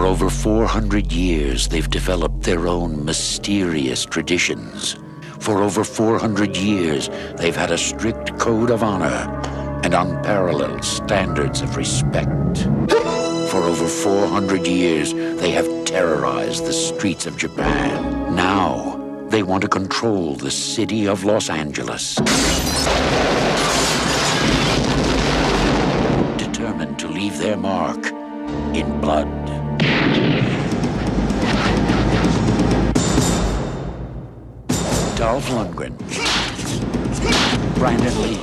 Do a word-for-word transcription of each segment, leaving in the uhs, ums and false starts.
For over four hundred years, they've developed their own mysterious traditions. For over four hundred years, they've had a strict code of honor and unparalleled standards of respect. For over four hundred years, they have terrorized the streets of Japan. Now, they want to control the city of Los Angeles. Determined to leave their mark in blood. Dolph Lundgren. Brandon Lee.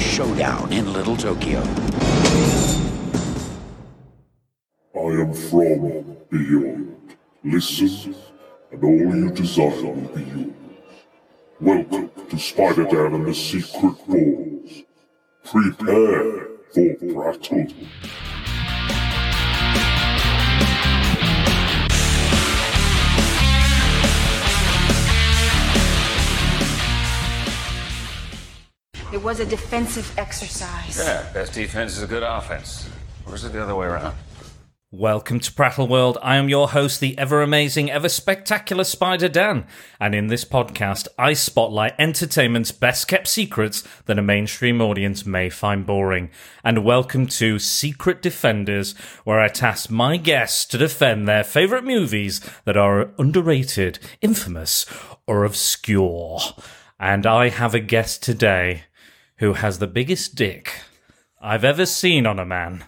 Showdown in Little Tokyo. I am from beyond. Listen, and all you desire will be yours. Welcome to Spider Dan and the Secret Wars. Prepare for Prattle. It was a defensive exercise. Yeah, best defense is a good offense. Or is it the other way around? Welcome to Prattle World. I am your host, the ever-amazing, ever-spectacular Spider Dan. And in this podcast, I spotlight entertainment's best-kept secrets that a mainstream audience may find boring. And welcome to Secret Defenders, where I task my guests to defend their favourite movies that are underrated, infamous, or obscure. And I have a guest today who has the biggest dick I've ever seen on a man.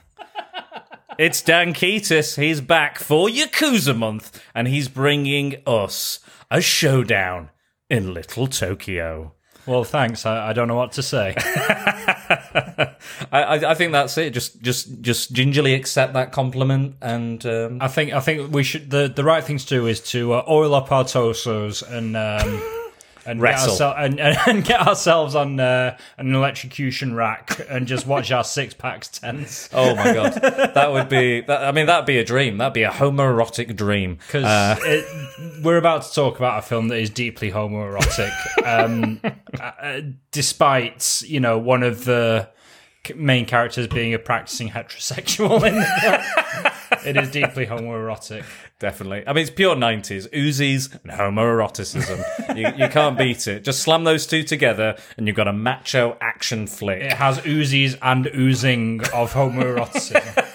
It's Dan Keatis. He's back for Yakuza Month, and he's bringing us a showdown in Little Tokyo. Well, thanks. I, I don't know what to say. I, I think that's it. Just, just, just gingerly accept that compliment, and um... I think, I think we should. The, the right thing to do is to uh, oil up our torsos and. Um... And get, ourse- and, and get ourselves on uh, an electrocution rack and just watch our six packs tense. Oh my god, that would be. That, I mean, that'd be a dream. That'd be a homoerotic dream. Because uh, we're about to talk about a film that is deeply homoerotic, um, uh, despite you know one of the main characters being a practicing heterosexual in the It is deeply homoerotic. Definitely. I mean, it's pure nineties. Uzis and homoeroticism. you, you can't beat it. Just slam those two together and you've got a macho action flick. It has Uzis and oozing of homoeroticism.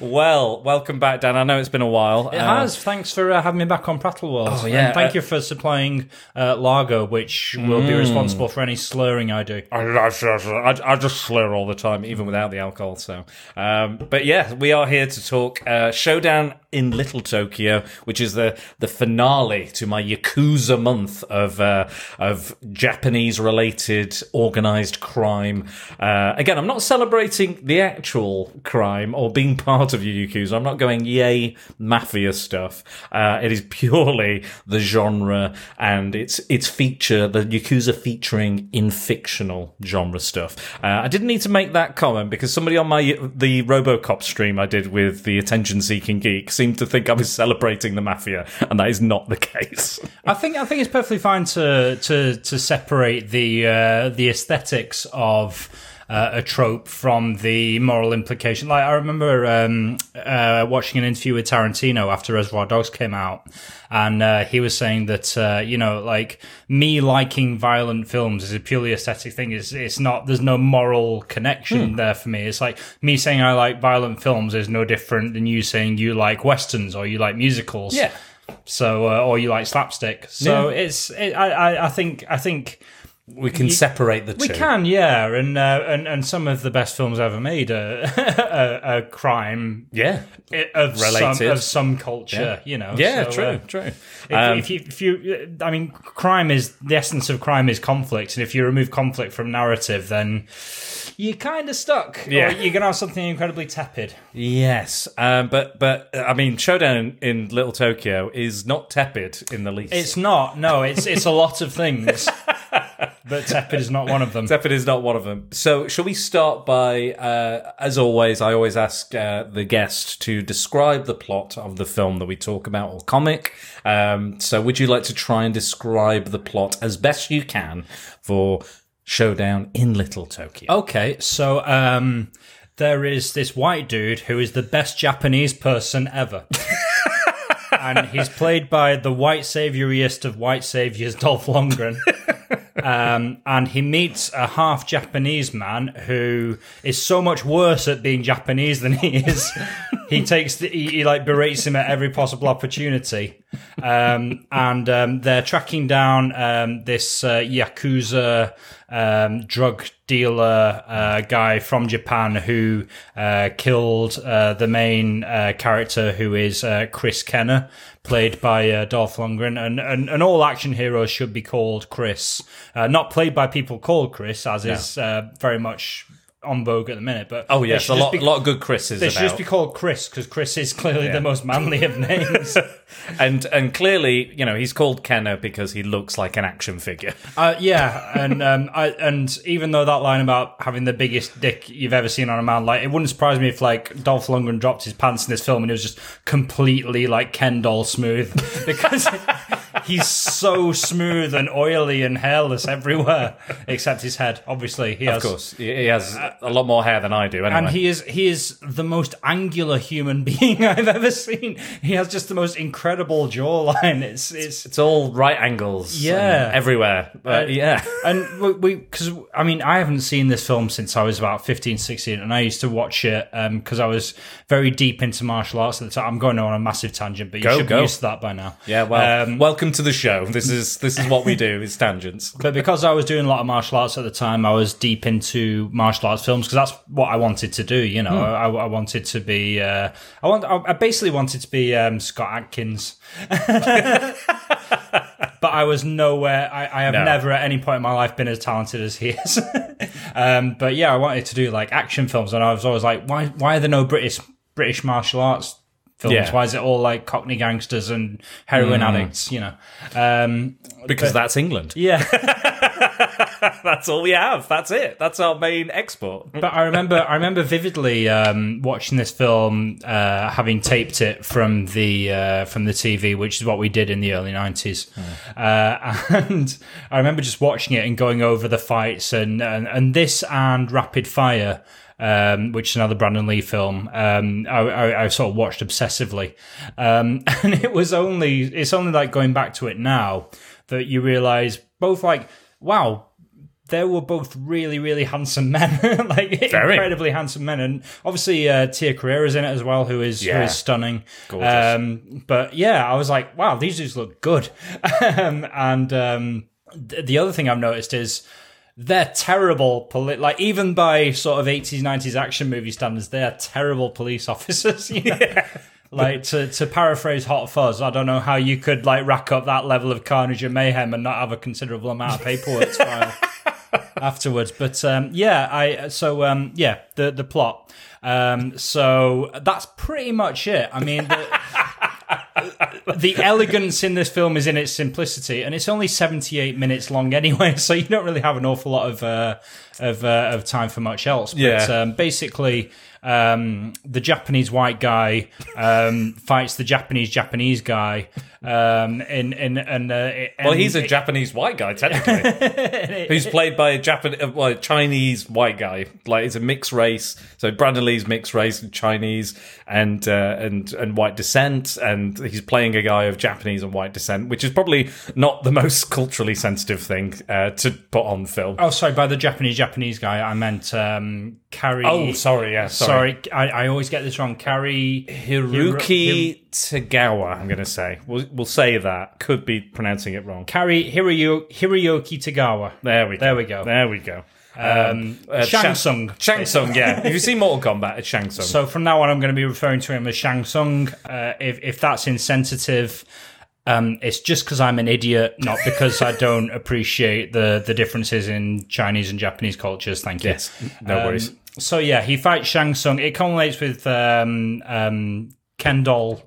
Well, welcome back, Dan. I know it's been a while. It uh, has. Thanks for uh, having me back on Prattle World. Oh, yeah. And thank uh, you for supplying uh, Largo, which mm. will be responsible for any slurring I do. I, I, I just slur all the time, even without the alcohol. So, um, But yeah, we are here to talk uh, Showdown in Little Tokyo, which is the, the finale to my Yakuza month of uh, of Japanese-related organised crime. Uh, again, I'm not celebrating the actual crime or being part of your Yakuza. I'm not going, yay, mafia stuff. Uh, it is purely the genre and its its feature, the Yakuza featuring in fictional genre stuff. Uh, I didn't need to make that comment because somebody on my the RoboCop stream I did with the attention-seeking geek seemed to think I was celebrating the mafia, and that is not the case. I think I think it's perfectly fine to to to separate the uh, the aesthetics of Uh, a trope from the moral implication. Like, I remember um, uh, watching an interview with Tarantino after Reservoir Dogs came out, and uh, he was saying that, uh, you know, like, me liking violent films is a purely aesthetic thing. It's, it's not, there's no moral connection mm. there for me. It's like, me saying I like violent films is no different than you saying you like westerns or you like musicals. Yeah. So, uh, or you like slapstick. So yeah. it's, it, I, I think, I think, We can you, separate the two. We can, yeah, and uh, and and some of the best films ever made are a, a crime, yeah, of related some, of some culture, yeah. you know. Yeah, so, true, uh, true. If, um, if you, if you, I mean, crime is the essence of crime is conflict, and if you remove conflict from narrative, then you're kind of stuck. Yeah, or you're gonna have something incredibly tepid. Yes, um, but but I mean, Showdown in Little Tokyo is not tepid in the least. It's not. No, it's it's a lot of things. But tepid is not one of them. Tepid is not one of them. So shall we start by, uh, as always, I always ask uh, the guest to describe the plot of the film that we talk about or comic. Um, so would you like to try and describe the plot as best you can for Showdown in Little Tokyo. Okay, so um, there is this white dude who is the best Japanese person ever. And he's played by the white savioriest of white saviors, Dolph Lundgren. Um, and he meets a half Japanese man who is so much worse at being Japanese than he is. He takes the, he, he like berates him at every possible opportunity. Um, and um, they're tracking down um, this uh, Yakuza um, drug dealer uh, guy from Japan who uh, killed uh, the main uh, character, who is uh, Chris Kenner, played by uh, Dolph Lundgren. And, and, and all action heroes should be called Chris. Uh, not played by people called Chris, as no. is uh, very much on vogue at the minute. But oh yes, a lot, be, lot of good Chris's. They should about. just be called Chris, because Chris is clearly yeah. the most manly of names. and and clearly, you know, he's called Kenner because he looks like an action figure. Uh, yeah, and um, I, and even though that line about having the biggest dick you've ever seen on a man, like, it wouldn't surprise me if like Dolph Lundgren dropped his pants in this film and it was just completely like Ken doll smooth, because he's so smooth and oily and hairless everywhere except his head. Obviously, he has. Of course, he has. Uh, a lot more hair than I do, anyway. And he is he is the most angular human being I've ever seen. He has just the most incredible jawline. It's it's, it's all right angles, yeah, everywhere. But, and, yeah, and we, we because I mean I haven't seen this film since I was about fifteen, sixteen, and I used to watch it because um, I was very deep into martial arts at the time. I'm going on a massive tangent, but you go, should go. be used to that by now. Yeah, well, um, welcome to the show. This is this is what we do. It's tangents. But because I was doing a lot of martial arts at the time, I was deep into martial arts films because that's what I wanted to do, you know. Hmm. I, I wanted to be uh, I want I basically wanted to be um, Scott Adkins. But I was nowhere I, I have no. never at any point in my life been as talented as he is. um, but yeah, I wanted to do like action films, and I was always like, why why are there no British British martial arts films? Yeah. Why is it all like Cockney gangsters and heroin mm. addicts, you know? Um, because but, that's England. Yeah. That's all we have. That's it. That's our main export. But I remember, I remember vividly um, watching this film, uh, having taped it from the uh, from the T V, which is what we did in the early nineties. Mm. Uh, and I remember just watching it and going over the fights, and and, and this and Rapid Fire. Um, which is another Brandon Lee film. Um, I, I, I sort of watched obsessively, um, and it was only it's only like going back to it now that you realise both like, wow, they were both really, really handsome men, like Very. incredibly handsome men, and obviously uh, Tia Carrera's in it as well, who is yeah. who is stunning. Gorgeous. Um, but yeah, I was like, wow, these dudes look good. um, and um, th- the other thing I've noticed is, they're terrible, poli- like even by sort of eighties, nineties action movie standards, they're terrible police officers. You know? Yeah. Like to, to paraphrase Hot Fuzz, I don't know how you could like rack up that level of carnage and mayhem and not have a considerable amount of paperwork file afterwards. But um, yeah, I so um, yeah, the the plot. Um, so that's pretty much it. I mean. The, the elegance in this film is in its simplicity, and it's only seventy-eight minutes long anyway, so you don't really have an awful lot of uh, of, uh, of time for much else. But yeah. um, basically, um, the Japanese white guy um, fights the Japanese Japanese guy. Um, in in and uh, well, he's a it, Japanese white guy technically, it, who's played by a Japan, well, a Chinese white guy. Like it's a mixed race, so Brandon Lee's mixed race, Chinese and uh, and and white descent, and he's playing a guy of Japanese and white descent, which is probably not the most culturally sensitive thing uh, to put on film. Oh, sorry, by the Japanese Japanese guy, I meant um, Cary. Oh, sorry, yeah, sorry. sorry I, I always get this wrong. Cary-Hiroyuki Tagawa, I'm going to say. We'll, we'll say that. Could be pronouncing it wrong. Cary-Hiroyuki Tagawa. There we go. There we go. There we go. Um, uh, Shang Tsung. Shang Tsung, yeah. If you see Mortal Kombat, it's Shang Tsung. So from now on, I'm going to be referring to him as Shang Tsung. Uh, if, if that's insensitive, um, it's just because I'm an idiot, not because I don't appreciate the, the differences in Chinese and Japanese cultures. Thank you. Yes, no um, worries. So yeah, he fights Shang Tsung. It correlates with um, um, Ken Doll.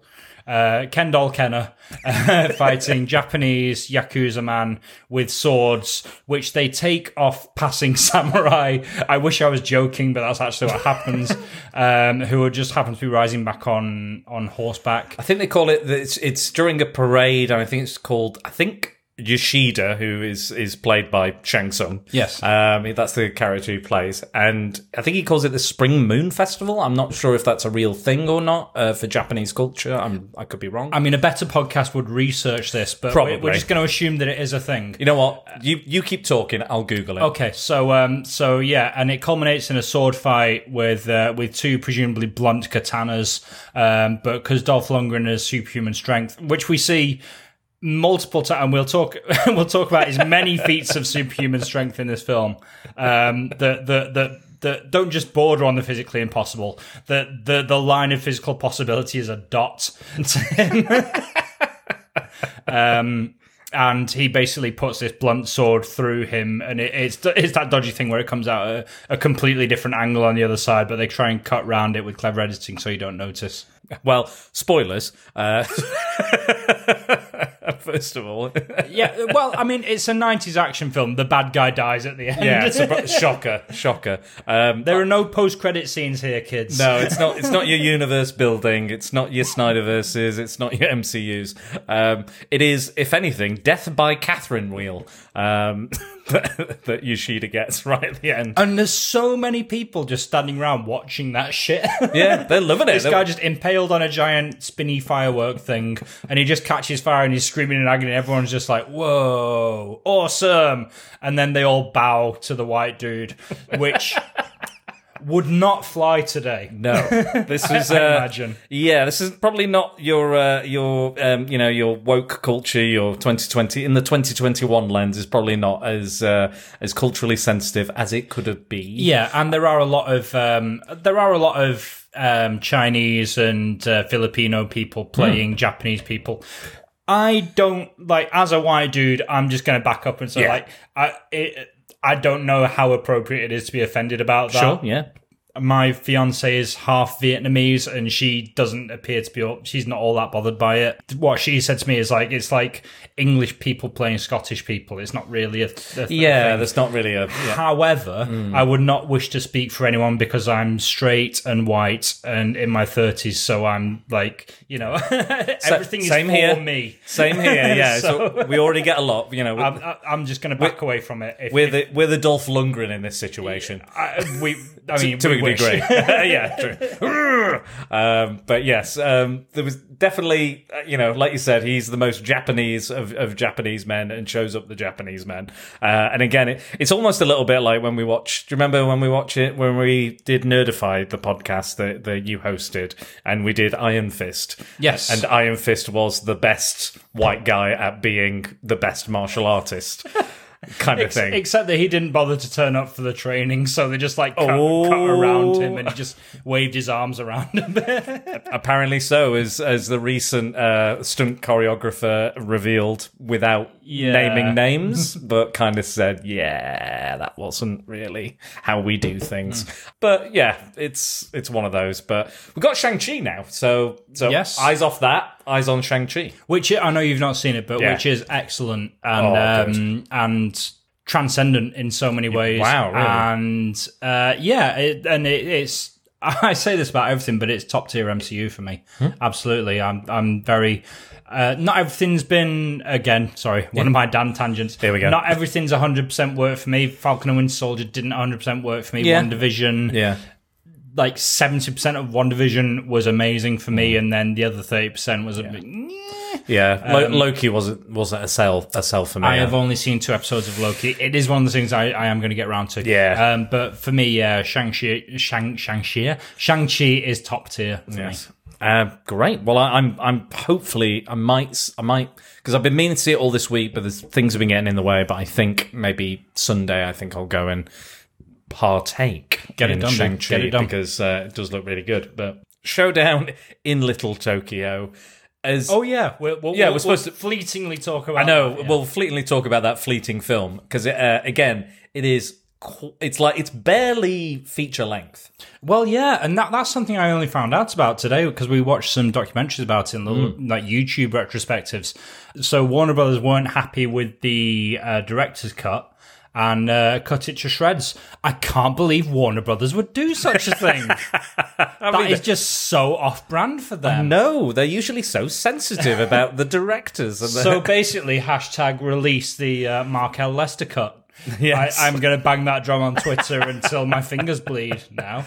Uh, Ken Doll Kenner uh, fighting Japanese Yakuza man with swords, which they take off passing samurai. I wish I was joking, but that's actually what happens. Um, who just happen to be rising back on on horseback. I think they call it. It's it's during a parade, and I think it's called. I think Yoshida, who is, is played by Shang Tsung. Yes. Um, that's the character he plays. And I think he calls it the Spring Moon Festival. I'm not sure if that's a real thing or not uh, for Japanese culture. I'm, I could be wrong. I mean, a better podcast would research this, but Probably. we're just going to assume that it is a thing. You know what? You you keep talking. I'll Google it. Okay. So, um, so yeah, and it culminates in a sword fight with uh, with two presumably blunt katanas, um, but because Dolph Lundgren has superhuman strength, which we see multiple times, and we'll talk. We'll talk about his many feats of superhuman strength in this film. Um, the the the that don't just border on the physically impossible. The the the line of physical possibility is a dot to him. um, and he basically puts this blunt sword through him, and it, it's it's that dodgy thing where it comes out at a, a completely different angle on the other side, but they try and cut round it with clever editing so you don't notice. Well, spoilers. Uh... First of all. Yeah, well, I mean, it's a nineties action film. The bad guy dies at the end. Yeah, it's a, shocker, shocker. Um, there are no post-credit scenes here, kids. No, it's not It's not your universe building. It's not your Snyderverses. It's not your M C Us. Um, it is, if anything, death by Catherine wheel um, that, that Yoshida gets right at the end. And there's so many people just standing around watching that shit. Yeah, they're loving it. This they're... guy just impaled on a giant spinny firework thing, and he just catches fire and he's screaming in agony. Everyone's just like, whoa, awesome. And then they all bow to the white dude, which would not fly today. No, this is I, I uh, imagine. Yeah, this is probably not your uh, your um, you know, your woke culture. Your twenty twenty in the twenty twenty-one lens is probably not as uh, as culturally sensitive as it could have been. Yeah, and there are a lot of um, there are a lot of um, Chinese and uh, Filipino people playing mm. Japanese people. I don't, like, as a white dude, I'm just going to back up and say, yeah. like, I it, I don't know how appropriate it is to be offended about that. Sure, yeah. My fiancée is half Vietnamese, and she doesn't appear to be, she's not all that bothered by it. What she said to me is, like, it's like English people playing Scottish people. It's not really a, a th- yeah, thing. That's not really a... Yeah. However, mm. I would not wish to speak for anyone because I'm straight and white and in my thirties, so I'm, like, you know, everything S- same is here. For me. Same here, yeah. so, so we already get a lot, you know. I'm, I'm just going to back away from it. If, we're, if, the, we're the Dolph Lundgren in this situation. I, we, I mean... to, to we Great. Yeah, true. Um, but yes, um, there was definitely, you know, like you said, he's the most Japanese of, of Japanese men and shows up the Japanese men. Uh, and again, it, it's almost a little bit like when we watch, do you remember when we watch it, when we did Nerdify, the podcast that, that you hosted, and we did Iron Fist? Yes. And Iron Fist was the best white guy at being the best martial artist. Kind of thing. Except that he didn't bother to turn up for the training, so they just like cut, oh. cut around him, and he just waved his arms around a bit. Apparently so, as as the recent uh, stunt choreographer revealed without yeah. naming names, but kind of said, yeah, that wasn't really how we do things. But yeah, it's it's one of those. But we've got Shang-Chi now, so, so yes. eyes off that. Eyes on Shang-Chi, which I know you've not seen it, but yeah. which is excellent and oh, um, and transcendent in so many ways. Wow, really? And uh, yeah, it, and it, it's I say this about everything, but it's top tier M C U for me. Hmm? Absolutely, I'm I'm very. Uh, not everything's been again. Sorry, one yeah. of my damn tangents. Here we go. Not everything's one hundred percent worked for me. Falcon and Winter Soldier didn't one hundred percent work for me. Yeah. WandaVision, yeah. Like seventy percent of WandaVision was amazing for me, and then the other thirty percent was a yeah. bit... Yeah, um, Loki wasn't wasn't a sell a sell for me. I have only seen two episodes of Loki. It is one of the things I, I am going to get around to. Yeah, um, but for me, uh, Shang-Chi Shang Shang-Chi Shang-Chi is top tier. For yes, me. Uh, great. Well, I, I'm I'm hopefully I might I might because I've been meaning to see it all this week, but there's things have been getting in the way. But I think maybe Sunday, I think I'll go and partake get in it done, Shang-Chi get it done. because uh, it does look really good. But Showdown in Little Tokyo. As, oh yeah, we're, we're, yeah, we're, we're supposed we'll to fleetingly talk about. I know that, yeah. we'll fleetingly talk about that fleeting film because uh, again, it is. It's like it's barely feature length. Well, yeah, and that that's something I only found out about today because we watched some documentaries about it, in little, mm. like YouTube retrospectives. So Warner Brothers weren't happy with the uh, director's cut. and uh, cut it to shreds. I can't believe Warner Brothers would do such a thing. I that mean, is just so off-brand for them. No, they're usually so sensitive about the directors. And so basically, hashtag release the uh, Markel Lester cut. Yes. I, I'm going to bang that drum on Twitter until my fingers bleed now.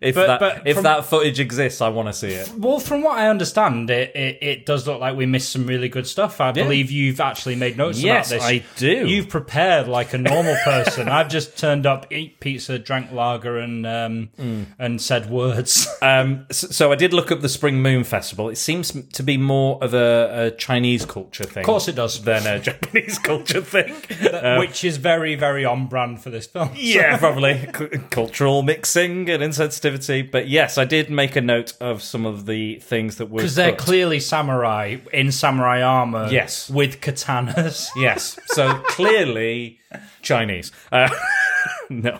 If, but, that, but if from, that footage exists, I want to see it. Well, from what I understand, it, it, it does look like we missed some really good stuff. I yeah. believe you've actually made notes yes, about this. Yes, I do. You've prepared like a normal person. I've just turned up, ate pizza, drank lager, and um, mm. and said words. Um, so, so I did look up the Spring Moon Festival. It seems to be more of a, a Chinese culture thing. Of course it does. Than a Japanese culture thing. um, Which is very... very on brand for this film. Yeah, probably. C- cultural mixing and insensitivity. But yes, I did make a note of some of the things that were... Because they're clearly samurai in samurai armour. Yes. With katanas. Yes. So clearly Chinese. Uh, no.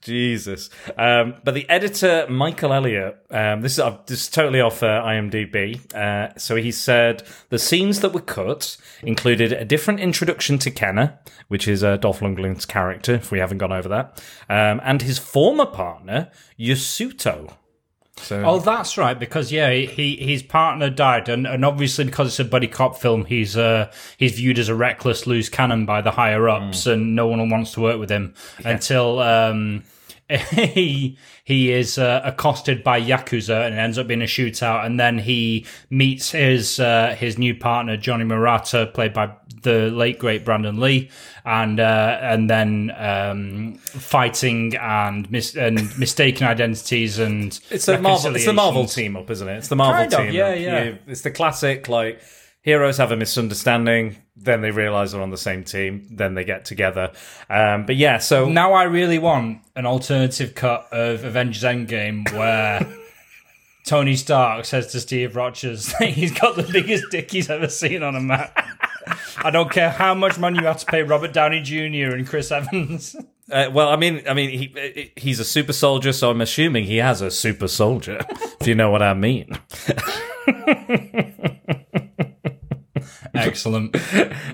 Jesus. Um, but the editor, Michael Elliott, um, this, uh, this is totally off uh, IMDb. Uh, so he said the scenes that were cut included a different introduction to Kenna, which is uh, Dolph Lundgren's character, if we haven't gone over that, um, and his former partner, Yasuto. So. Oh, that's right, because, yeah, he his partner died, and, and obviously because it's a buddy cop film, he's uh, he's viewed as a reckless loose cannon by the higher-ups, mm. and no one wants to work with him yeah. until um, he, he is uh, accosted by Yakuza and ends up being a shootout, and then he meets his, uh, his new partner, Johnny Murata, played by the late, great Brandon Lee, and uh, and then um, fighting and mis- and mistaken identities and it's the Marvel it's the Marvel team up, isn't it? It's the Marvel kind of, team yeah, up. Yeah, yeah. It's the classic like heroes have a misunderstanding, then they realise they're on the same team, then they get together. Um, but yeah, so now I really want an alternative cut of Avengers Endgame where. Tony Stark says to Steve Rogers that he's got the biggest dick he's ever seen on a map. I don't care how much money you have to pay Robert Downey Junior and Chris Evans. Uh, well, I mean, I mean, he he's a super soldier, so I'm assuming he has a super soldier, if you know what I mean. Excellent.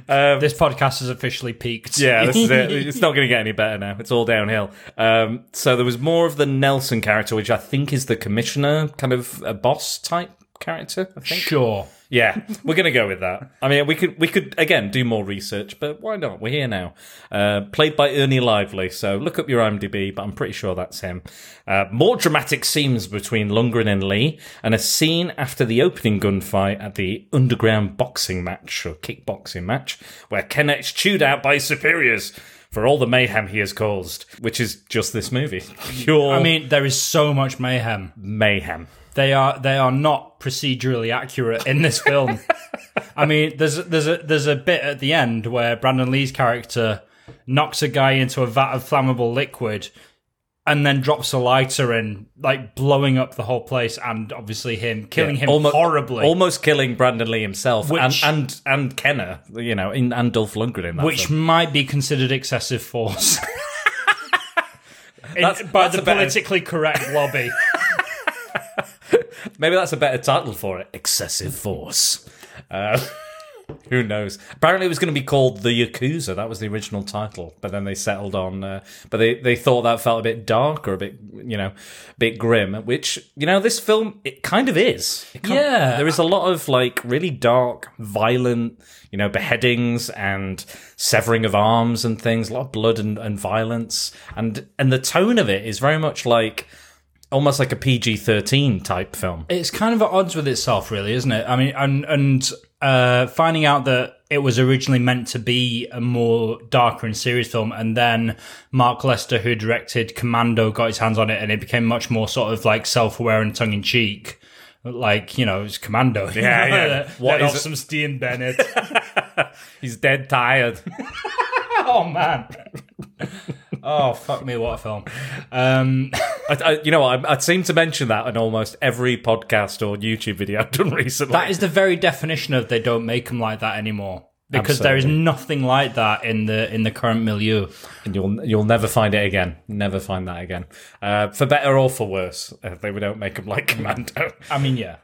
Um, this podcast has officially peaked. Yeah, this is it. It's not going to get any better now. It's all downhill. Um, so there was more of the Nelson character, which I think is the commissioner, kind of a boss type character, I think. Sure. Yeah, we're going to go with that. I mean, we could, we could again, do more research, but why not? We're here now. Uh, played by Ernie Lively, so look up your IMDb, but I'm pretty sure that's him. Uh, more dramatic scenes between Lundgren and Lee, and a scene after the opening gunfight at the underground boxing match, or kickboxing match, where Kenneth's chewed out by his superiors for all the mayhem he has caused, which is just this movie. Pure I mean, there is so much mayhem. Mayhem. They are they are not procedurally accurate in this film. I mean, there's there's a there's a bit at the end where Brandon Lee's character knocks a guy into a vat of flammable liquid, and then drops a lighter in, like blowing up the whole place, and obviously him killing yeah, him almost, horribly, almost killing Brandon Lee himself, which, and and and Kenna, you know, in, and Dolph Lundgren in that, which film. Might be considered excessive force in, that's, by that's the politically better. Correct lobby. Maybe that's a better title for it. Excessive Force. Uh, who knows? Apparently it was going to be called The Yakuza. That was the original title. But then they settled on... Uh, but they, they thought that felt a bit dark or a bit, you know, a bit grim. Which, you know, this film, it kind of is. Yeah. There is a lot of, like, really dark, violent, you know, beheadings and severing of arms and things. A lot of blood and, and violence. And and the tone of it is very much like... almost like a P G thirteen type film. It's kind of at odds with itself, really, isn't it? I mean, and and uh, finding out that it was originally meant to be a more darker and serious film, and then Mark Lester, who directed Commando, got his hands on it, and it became much more sort of like self-aware and tongue-in-cheek. Like, you know, it's Commando. Yeah, you know? yeah. What is some Steen Bennett. He's dead tired. Oh, man. Oh, fuck me, what a film. Um, I, I, you know what, I, I seem to mention that in almost every podcast or YouTube video I've done recently. That is the very definition of they don't make them like that anymore. Because Absolutely. There is nothing like that in the in the current milieu, and you'll you'll never find it again. Never find that again, uh, for better or for worse. Uh, they don't make them like Commando. I mean, yeah,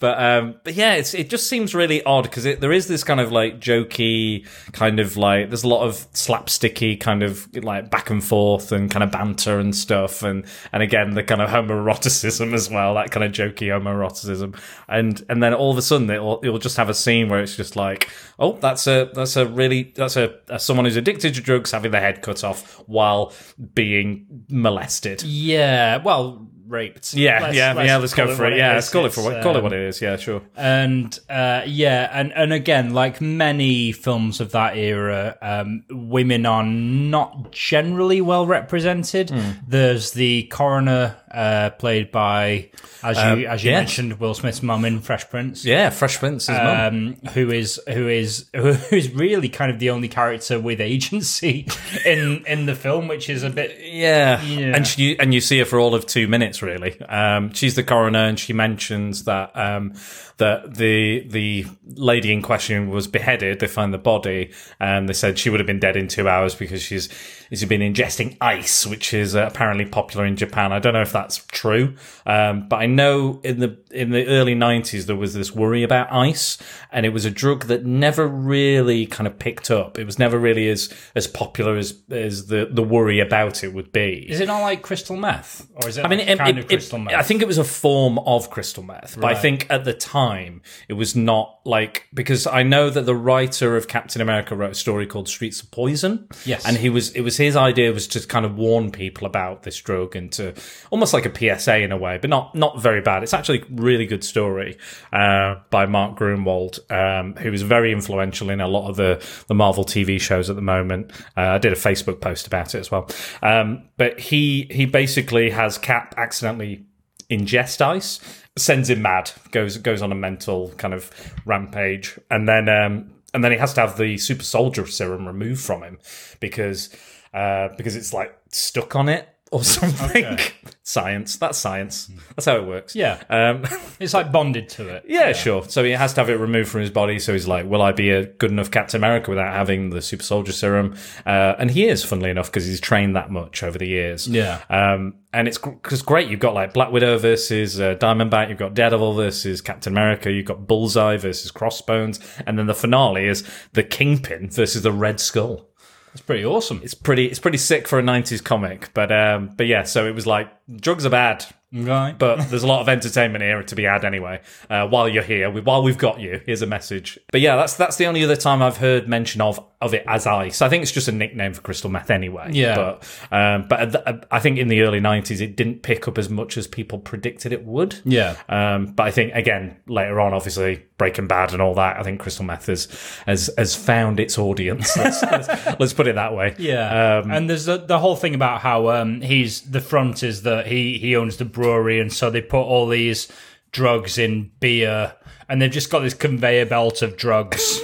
but um, but yeah, it's it just seems really odd because there is this kind of like jokey kind of like there's a lot of slapsticky kind of like back and forth and kind of banter and stuff, and and again the kind of homoeroticism as well, that kind of jokey homoeroticism, and and then all of a sudden it'll it'll just have a scene where it's just like. Like, oh, that's a that's a really that's a, a someone who's addicted to drugs having their head cut off while being molested. Yeah, well, raped. Yeah, let's, yeah, let's yeah. Let's go for it. it yeah, let's call it for what, call it what it is. Yeah, sure. And uh, yeah, and and again, like many films of that era, um, women are not generally well represented. Mm. There's the coroner. Uh, played by, as you um, as you yeah. mentioned, Will Smith's mum in Fresh Prince. Yeah, Fresh Prince's um, mum, who is who is who is really kind of the only character with agency in in the film, which is a bit yeah. yeah. And she and you see her for all of two minutes, really. Um, she's the coroner, and she mentions that um, that the the lady in question was beheaded. They found the body, and they said she would have been dead in two hours because she's she's been ingesting ice, which is uh, apparently popular in Japan. I don't know if that. That's true, um, but I know in the in the early nineties there was this worry about ice, and it was a drug that never really kind of picked up. It was never really as as popular as as the, the worry about it would be. Is it not like crystal meth, or is it? I mean, like it, kind it, of crystal it, meth? I think it was a form of crystal meth, right. But I think at the time it was not like because I know that the writer of Captain America wrote a story called Streets of Poison. Yes, and he was it was his idea was to kind of warn people about this drug and to almost. Like a P S A in a way, but not not very bad. It's actually a really good story uh, by Mark Gruenwald, um, who is very influential in a lot of the, the Marvel T V shows at the moment. Uh, I did a Facebook post about it as well. Um, but he he basically has Cap accidentally ingest ice, sends him mad, goes goes on a mental kind of rampage, and then um, and then he has to have the super soldier serum removed from him because uh, because it's like stuck on it. Or something. Okay. Science. That's science. That's how it works. Yeah. Um, it's like bonded to it. Yeah, yeah, sure. So he has to have it removed from his body. So he's like, will I be a good enough Captain America without having the super soldier serum? Uh, and he is, funnily enough, because he's trained that much over the years. Yeah. Um, and it's cause great. You've got like Black Widow versus uh, Diamondback. You've got Daredevil versus Captain America. You've got Bullseye versus Crossbones. And then the finale is the Kingpin versus the Red Skull. It's pretty awesome. It's pretty. It's pretty sick for a nineties comic, but um, but yeah. So it was like drugs are bad, right? But there's a lot of entertainment here to be had anyway. Uh, while you're here, we, while we've got you, here's a message. But yeah, that's that's the only other time I've heard mention of of it as ice. I think it's just a nickname for crystal meth anyway. Yeah. But um, but I think in the early nineties it didn't pick up as much as people predicted it would. Yeah. Um, but I think again later on, obviously. Breaking Bad and all that, I think crystal meth has has, has found its audience. Let's, let's, let's put it that way. Yeah, um, and there's the, the whole thing about how um, he's the front is that he he owns the brewery, and so they put all these drugs in beer, and they've just got this conveyor belt of drugs.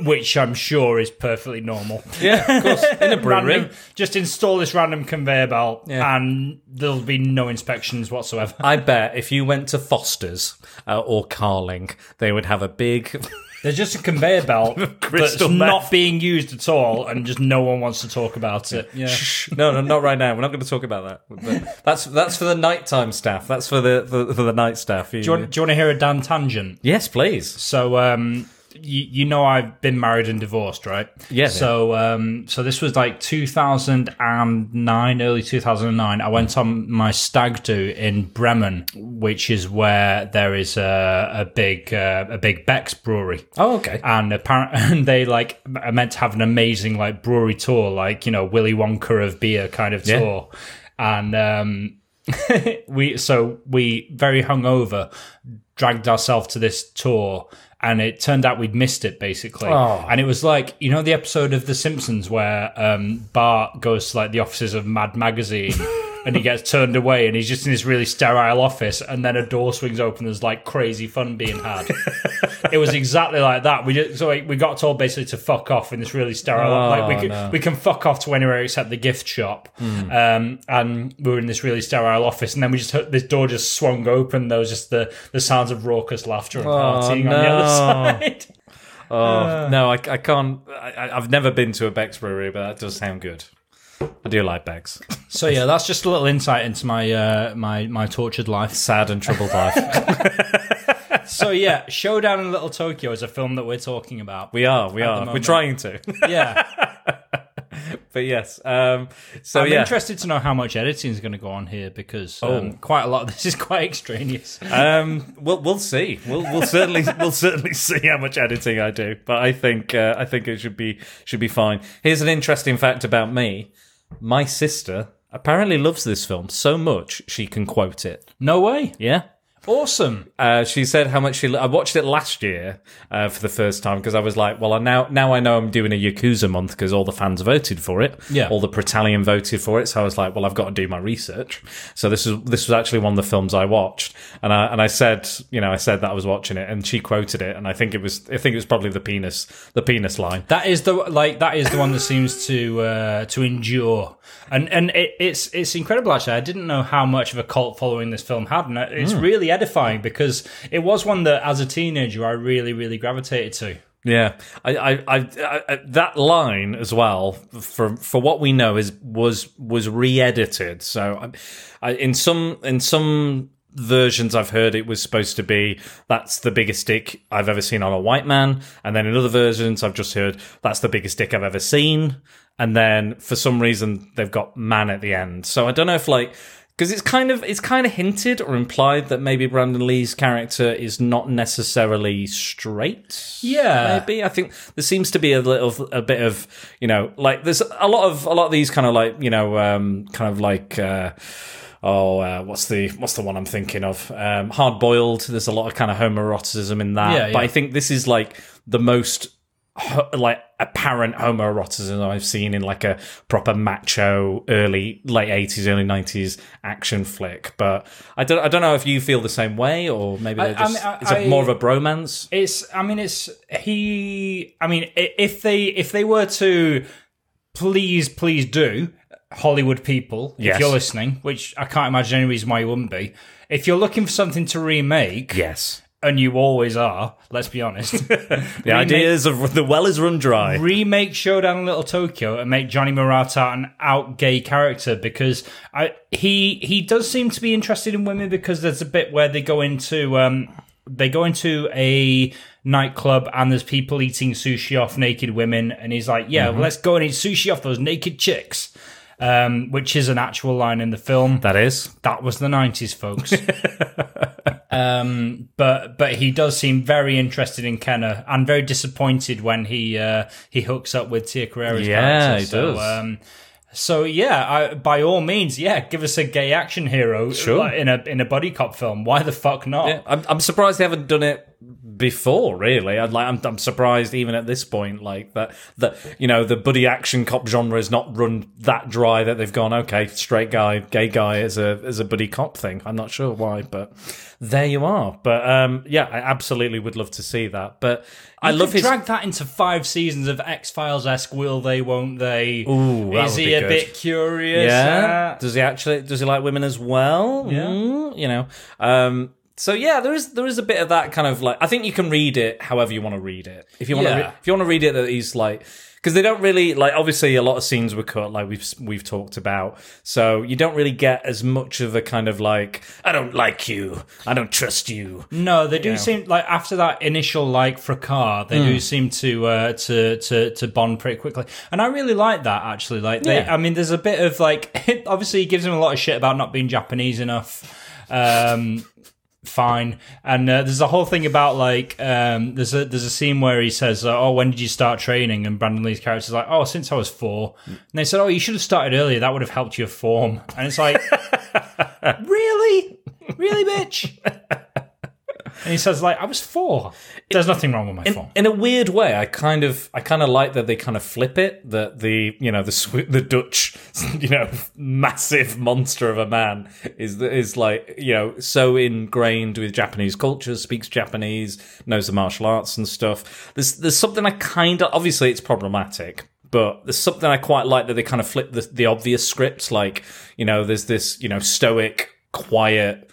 Which I'm sure is perfectly normal. Yeah, of course. In a brewery. Random, just install this random conveyor belt yeah. and there'll be no inspections whatsoever. I bet if you went to Foster's uh, or Carling, they would have a big... There's just a conveyor belt that's meth. Not being used at all, and just no one wants to talk about it. Yeah. no, no, not right now. We're not going to talk about that. But that's that's for the nighttime staff. That's for the for, for the night staff. You, do, you want, do you want to hear a Dan tangent? Yes, please. So... um You, you know I've been married and divorced, right? Yeah. So um, so this was like two thousand nine, early two thousand nine. I went on my stag do in Bremen, which is where there is a, a big uh, a big Beck's brewery. Oh, okay. And apparently, and they like are meant to have an amazing like brewery tour, like you know Willy Wonka of beer kind of tour, yeah. and um, we so we very hungover dragged ourselves to this tour. And it turned out we'd missed it, basically. Oh. And it was like, you know the episode of The Simpsons where um, Bart goes to like the offices of Mad Magazine and he gets turned away and he's just in this really sterile office and then a door swings open and there's like crazy fun being had. It was exactly like that. We just, so we, we got told basically to fuck off in this really sterile oh, like we can, no. we can fuck off to anywhere except the gift shop. Mm. Um, and we were in this really sterile office and then we just heard, this door just swung open. There was just the, the sounds of raucous laughter and partying oh, no. on the other side. Oh, uh, no, I, I can't. I, I've never been to a Beck's brewery, but that does sound good. I do like Beck's. So yeah, that's just a little insight into my uh, my my tortured life, sad and troubled life. So yeah, Showdown in Little Tokyo is a film that we're talking about. We are, we are, we're trying to. Yeah. But yes, um, so I'm yeah. interested to know how much editing is going to go on here, because um, oh. quite a lot of this is quite extraneous. Um, we'll we'll see. We'll we'll certainly we'll certainly see how much editing I do. But I think uh, I think it should be should be fine. Here's an interesting fact about me: my sister apparently loves this film so much she can quote it. No way. Yeah. Awesome. Uh, she said how much she... Lo- I watched it last year uh, for the first time, because I was like, well, I now now I know I'm doing a Yakuza month because all the fans voted for it. Yeah. All the Prattalian voted for it. So I was like, well, I've got to do my research. So this is this was actually one of the films I watched. And I and I said, you know, I said that I was watching it, and she quoted it. And I think it was I think it was probably the penis the penis line. That is the like that is the one that seems to uh, to endure. And and it, it's it's incredible, actually. I didn't know how much of a cult following this film had, and it's mm. really edifying, because it was one that, as a teenager, I really, really gravitated to. Yeah, I, I, I, I that line as well, for for what we know, is was was re-edited. So, I, I, in some in some versions, I've heard it was supposed to be, that's the biggest dick I've ever seen on a white man, and then in other versions, I've just heard that's the biggest dick I've ever seen, and then for some reason they've got man at the end. So I don't know if like. Because it's kind of it's kind of hinted or implied that maybe Brandon Lee's character is not necessarily straight. Yeah, maybe I think there seems to be a little a bit of, you know, like there's a lot of a lot of these kind of like, you know, um, kind of like uh, oh uh, what's the what's the one I'm thinking of? Um, Hard Boiled. There's a lot of kind of homoeroticism in that, yeah, yeah. But I think this is like the most like apparent homoeroticism I've seen in like a proper macho early late eighties early nineties action flick. But I don't I don't know if you feel the same way, or maybe they're just, I mean, I, it's a, I, more of a bromance. It's I mean it's he I mean if they if they were to please please do Hollywood people, yes. If you're listening, which I can't imagine any reason why you wouldn't be, if you're looking for something to remake, yes. And you always are, let's be honest. the remake, ideas of the well is run dry. Remake Showdown in Little Tokyo and make Johnny Murata an out gay character, because I, he he does seem to be interested in women, because there's a bit where they go into um they go into a nightclub and there's people eating sushi off naked women, and he's like, yeah, mm-hmm. well, let's go and eat sushi off those naked chicks. Um, which is an actual line in the film. That is. That was the nineties, folks. um, but but he does seem very interested in Kenna, and very disappointed when he uh, he hooks up with Tia Carrera's yeah, character. Yeah, he so, does. Um, so yeah, I, by all means, yeah, give us a gay action hero sure. in a in a buddy cop film. Why the fuck not? Yeah, I'm, I'm surprised they haven't done it before, really. I'd like I'm, I'm surprised even at this point, like that that you know the buddy action cop genre is not run that dry that they've gone, okay, straight guy, gay guy as a as a buddy cop thing. I'm not sure why, but there you are. But um yeah, I absolutely would love to see that. But you I love his drag that into five seasons of X-Files-esque will they, won't they? Ooh, is he a good. Bit curious? Yeah. Uh, does he actually does he like women as well? Yeah. Mm, you know. Um So yeah, there is there is a bit of that kind of like. I think you can read it however you want to read it. If you want yeah. to, re- if you want to read it, that he's like, because they don't really like. Obviously, a lot of scenes were cut, like we've we've talked about. So you don't really get as much of a kind of like, I don't like you, I don't trust you. No, they do you know? seem like after that initial like fracas, they mm. do seem to uh, to to to bond pretty quickly. And I really like that actually. Like, they, yeah. I mean, there's a bit of like. Obviously, he gives him a lot of shit about not being Japanese enough. Um, Fine, and uh, there's a whole thing about like um, there's a there's a scene where he says, "Oh, when did you start training?" And Brandon Lee's character's like, "Oh, since I was four." And they said, "Oh, you should have started earlier. That would have helped your form." And it's like, really, really, bitch. And he says, "Like I was four. There's nothing wrong with my in, form." In a weird way, I kind of, I kind of like that they kind of flip it. That the, you know, the the Dutch, you know, massive monster of a man is is like, you know, so ingrained with Japanese culture, speaks Japanese, knows the martial arts and stuff. There's there's something I kind of, obviously it's problematic. But there's something I quite like that they kind of flip the the obvious scripts. Like, you know, there's this, you know, stoic, quiet,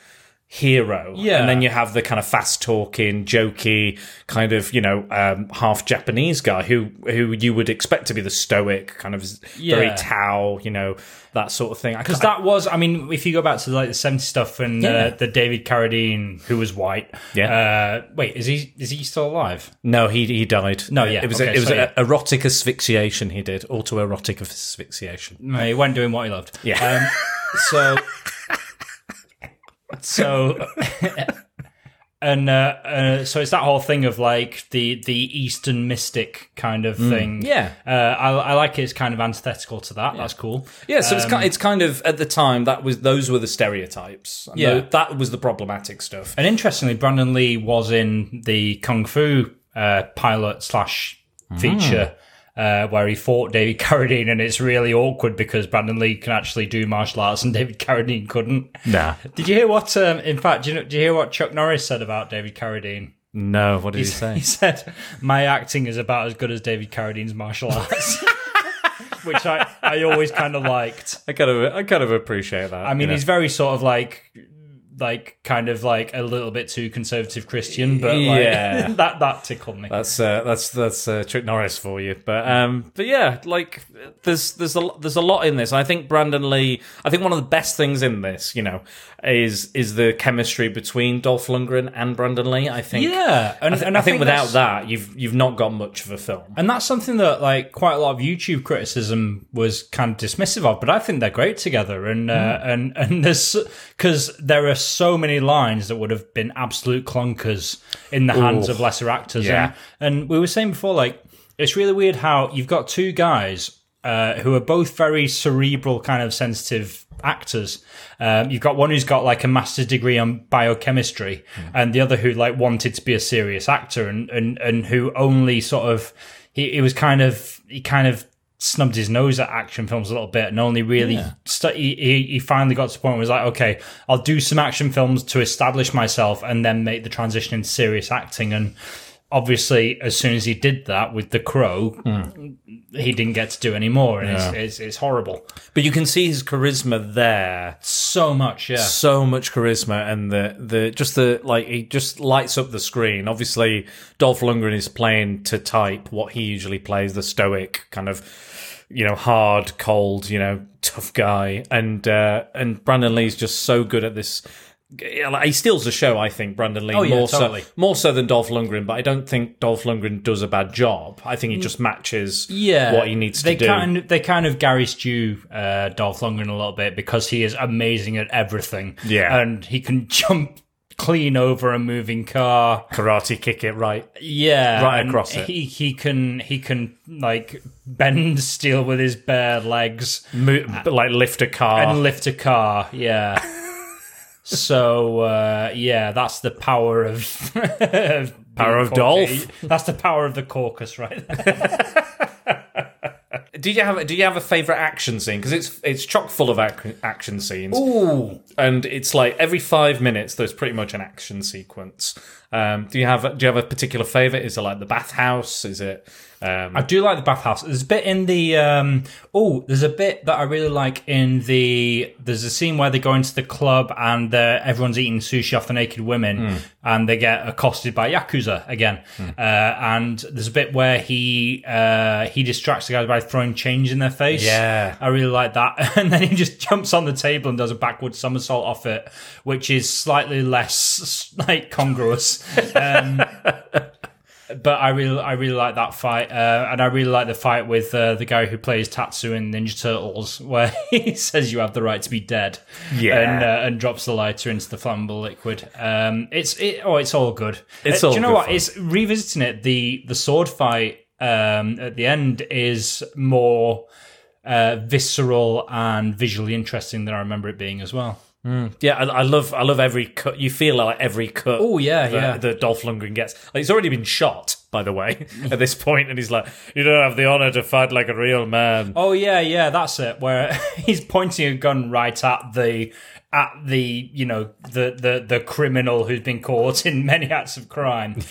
hero. Yeah. And then you have the kind of fast-talking, jokey, kind of, you know, um, half-Japanese guy who who you would expect to be the stoic, kind of yeah. very Tao, you know, that sort of thing. Because that was, I mean, if you go back to like the seventies stuff and yeah. uh, the David Carradine, who was white. Yeah. Uh, wait, is he is he still alive? No, he he died. No, yeah. It was okay, a, it was so, yeah. erotic asfixiation he did, autoerotic asphyxiation. No, he went doing what he loved. Yeah. Um, so... So, and uh, uh, so it's that whole thing of like the, the Eastern mystic kind of mm. thing. Yeah, uh, I, I like it. It's kind of antithetical to that. Yeah. That's cool. Yeah. So um, it's kind. It's kind of at the time that was those were the stereotypes. And yeah, th- that was the problematic stuff. And interestingly, Brandon Lee was in the Kung Fu uh, pilot slash feature. Mm. Uh, where he fought David Carradine, and it's really awkward because Brandon Lee can actually do martial arts and David Carradine couldn't. Nah. Did you hear what, um, in fact, do you, know, do you hear what Chuck Norris said about David Carradine? No, what did he, he say? He said, my acting is about as good as David Carradine's martial arts. Which I, I always kind of liked. I kind of I kind of appreciate that. I mean, you know? He's very sort of like... like kind of like a little bit too conservative Christian, but like, yeah, that that tickled me. That's uh, that's that's uh, Chuck Norris for you, but um, but yeah, like there's there's a there's a lot in this. I think Brandon Lee. I think one of the best things in this, you know, is is the chemistry between Dolph Lundgren and Brandon Lee. I think yeah, and I, th- and I, I think, think without that, you've you've not got much of a film. And that's something that like quite a lot of YouTube criticism was kind of dismissive of, but I think they're great together. And uh, mm. and and there's because there are so many lines that would have been absolute clunkers in the hands Ooh, of lesser actors. Yeah. And, and we were saying before, like, it's really weird how you've got two guys uh, who are both very cerebral kind of sensitive actors. Um, you've got one who's got like a master's degree on biochemistry mm. and the other who like wanted to be a serious actor and, and, and who only sort of, he, he was kind of, he kind of, snubbed his nose at action films a little bit and only really yeah. st- he, he finally got to the point where he was like, okay, I'll do some action films to establish myself and then make the transition into serious acting. And obviously as soon as he did that with The Crow, mm. he didn't get to do any more, and yeah. it's, it's it's horrible. But you can see his charisma there. So much, yeah. So much charisma, and the the just the like he just lights up the screen. Obviously, Dolph Lundgren is playing to type what he usually plays, the stoic kind of, you know, hard, cold, you know, tough guy, and uh, and Brandon Lee's just so good at this. He steals the show, I think, Brandon Lee, oh, yeah, more, totally. so, more so than Dolph Lundgren, but I don't think Dolph Lundgren does a bad job. I think he just matches yeah, what he needs they to do. Kind of, they kind of Gary Stew uh, Dolph Lundgren a little bit because he is amazing at everything. Yeah. And he can jump clean over a moving car. Karate kick it right. Yeah. Right across it. He, he can, he can like, bend steel with his bare legs. Mo- like, lift a car. And lift a car, yeah. So, uh, yeah, that's the power of... of power of Dolph. That's the power of the caucus, right? Do you have Do you have a favourite action scene? Because it's it's chock full of ac- action scenes. Ooh. And it's like every five minutes there's pretty much an action sequence. Um, do you have Do you have a particular favourite? Is it like the bathhouse? Is it? Um... I do like the bathhouse. There's a bit in the um, oh, there's a bit that I really like in the. There's a scene where they go into the club and everyone's eating sushi off the naked women, mm. and they get accosted by Yakuza again. Mm. Uh, and there's a bit where he uh, he distracts the guys by throwing change in their face. Yeah, I really like that. And then he just jumps on the table and does a backward somersault off it, which is slightly less like congruous. um, But I really, I really like that fight, uh, and I really like the fight with uh, the guy who plays Tatsu in Ninja Turtles, where he says you have the right to be dead, yeah, and, uh, and drops the lighter into the flammable liquid. Um, it's it, oh, it's all good. It's uh, all. Do you know good what? Fun. It's revisiting it. The the sword fight um, at the end is more uh, visceral and visually interesting than I remember it being as well. Mm. Yeah, I, I love I love every cut. You feel like every cut oh, yeah, that, yeah. that Dolph Lundgren gets. Like, he's already been shot, by the way, at this point, and he's like, you don't have the honour to fight like a real man. Oh, yeah, yeah, that's it, where he's pointing a gun right at the... at the, you know, the, the, the criminal who's been caught in many acts of crime.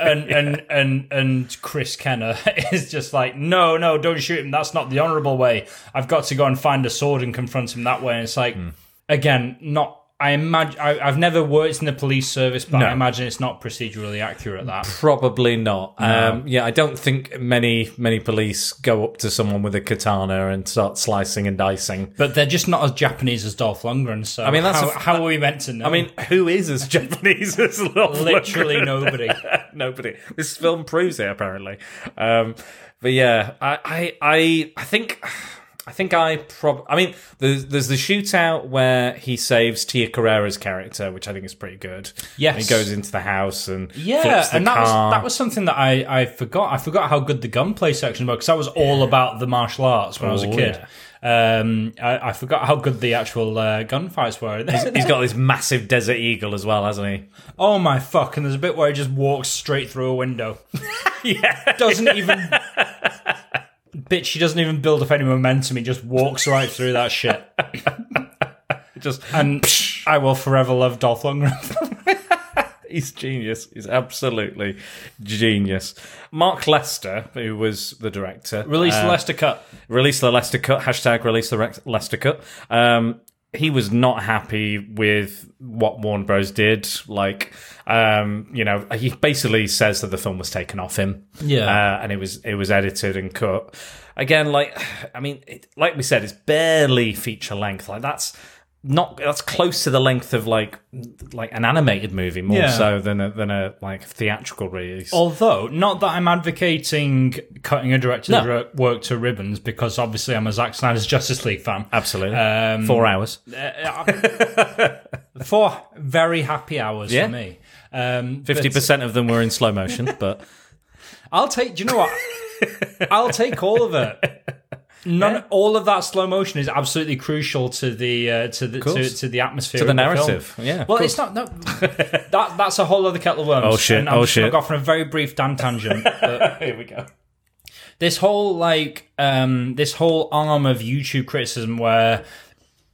And, yeah. and and and Chris Kenner is just like, no, no, don't shoot him. That's not the honourable way. I've got to go and find a sword and confront him that way. And it's like... Mm. Again, not I imagine I've never worked in the police service, but no. I imagine it's not procedurally accurate. That probably not. No. Um, yeah, I don't think many many police go up to someone with a katana and start slicing and dicing. But they're just not as Japanese as Dolph Lundgren. So I mean, that's how, f- how are we meant to know? I mean, who is as Japanese as Dolph Lundgren? Literally nobody. Nobody. This film proves it apparently. Um, but yeah, I I I, I think. I think I probably... I mean, there's, there's the shootout where he saves Tia Carrera's character, which I think is pretty good. Yes. And he goes into the house and yeah, flips the and car. Yeah, and that was something that I, I forgot. I forgot how good the gunplay section was, because I was all yeah. about the martial arts when oh, I was a kid. Yeah. Um, I, I forgot how good the actual uh, gunfights were. He's, he's got this massive Desert Eagle as well, hasn't he? Oh my fuck, and there's a bit where he just walks straight through a window. yeah. Doesn't even... Bitch, he doesn't even build up any momentum. He just walks right through that shit. just and psh, I will forever love Dolph Lundgren. He's genius. He's absolutely genius. Mark Lester, who was the director, release uh, the Lester cut. Release the Lester cut. Hashtag release the Lester cut. Um, he was not happy with what Warner Bros. did. Like, um, you know, he basically says that the film was taken off him. Yeah. Uh, and it was it was edited and cut. Again, like, I mean, it, like we said, it's barely feature length. Like, that's not that's close to the length of, like, like an animated movie more yeah. so than a, than a, like, theatrical release. Although, not that I'm advocating cutting a director's no. work to ribbons, because obviously I'm a Zack Snyder's Justice League fan. Absolutely. Um, Four hours. Uh, four very happy hours yeah. for me. Um, fifty percent but... of them were in slow motion, but... I'll take... Do you know what? I'll take all of it. None, yeah. all of that slow motion is absolutely crucial to the uh, to the to, to the atmosphere, to the narrative. The yeah, well, course. It's not. No, that that's a whole other kettle of worms. Oh shit! And I'm oh shit! I've gone for a very brief Dan tangent. But here we go. This whole like um, this whole arm of YouTube criticism, where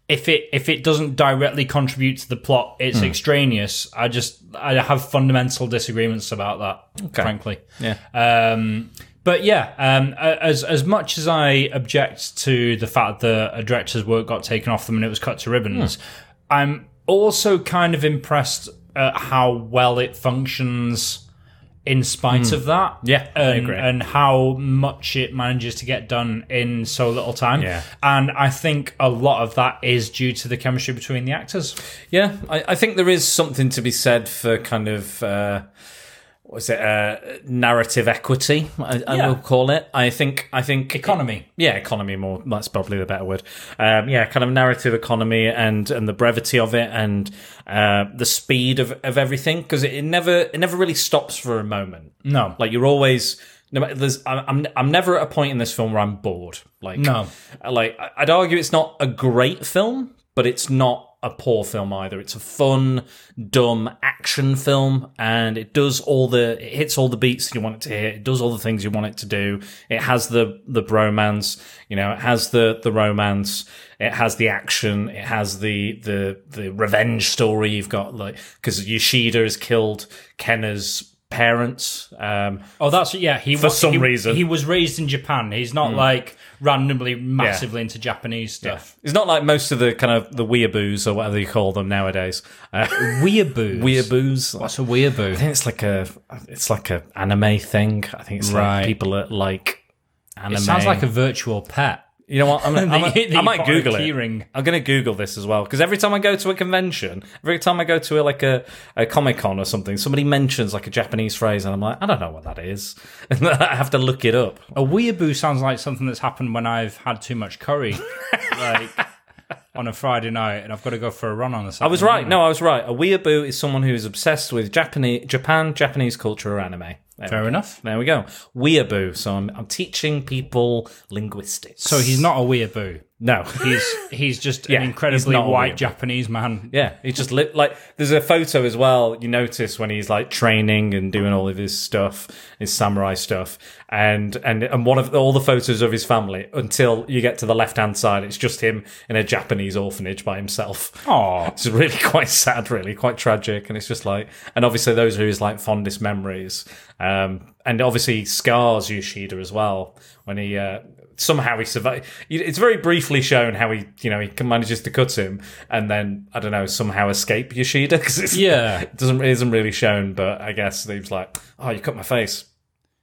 if it if it doesn't directly contribute to the plot, it's mm. extraneous. I just I have fundamental disagreements about that. Okay. Frankly, yeah. Um, But yeah, um, as as much as I object to the fact that a director's work got taken off them and it was cut to ribbons, mm. I'm also kind of impressed at how well it functions in spite mm. of that. Yeah, and, I agree. And how much it manages to get done in so little time. Yeah. And I think a lot of that is due to the chemistry between the actors. Yeah, I, I think there is something to be said for kind of... Uh, What is it? Uh, narrative equity, I, I yeah. will call it. I think. I think economy. Yeah, economy. More. That's probably the better word. Um, yeah, kind of narrative economy and, and the brevity of it and uh, the speed of, of everything, because it, it never it never really stops for a moment. No, like you're always. No, there's. I'm. I'm never at a point in this film where I'm bored. Like no. Like I'd argue it's not a great film, but it's not a poor film either. It's a fun, dumb action film, and it does all the it hits all the beats that you want it to hit. It does all the things you want it to do. It has the the bromance, you know, it has the the romance, it has the action, it has the the the revenge story. You've got like because Yoshida has killed Kenner's parents. Um, oh, that's yeah. He for was, some he, reason he was raised in Japan. He's not mm. like randomly massively yeah. into Japanese stuff. Yeah. It's not like most of the kind of the weeaboos or whatever you call them nowadays. Uh, weeaboos. Weeaboos. What's a weeaboo? I think it's like a it's like a anime thing. I think it's right. like people that like anime. It sounds like a virtual pet. You know what? I'm, I'm, I'm, I might Google it. Ring. I'm going to Google this as well, because every time I go to a convention, every time I go to a, like a, a Comic-Con or something, somebody mentions like a Japanese phrase, and I'm like, I don't know what that is. And I have to look it up. A weeaboo sounds like something that's happened when I've had too much curry, like on a Friday night, and I've got to go for a run on the Saturday. I was right. Night. No, I was right. A weeaboo is someone who is obsessed with Japanese, Japan, Japanese culture, or anime. There Fair enough. There we go. Weeaboo. So I'm I'm teaching people linguistics. So he's not a weeaboo. No, he's he's just yeah, an incredibly white Japanese man. Yeah, he's just li- like there's a photo as well. You notice when he's like training and doing all of his stuff, his samurai stuff, and and and one of all the photos of his family until you get to the left hand side, it's just him in a Japanese orphanage by himself. Oh, it's really quite sad, really quite tragic, and it's just like and obviously those are his like fondest memories. Um, and obviously scars Yoshida as well when he uh, somehow he survives. It's very briefly shown how he, you know, he manages to cut him and then, I don't know, somehow escape Yoshida because it's yeah, it doesn't it isn't really shown. But I guess he was like, "Oh, you cut my face.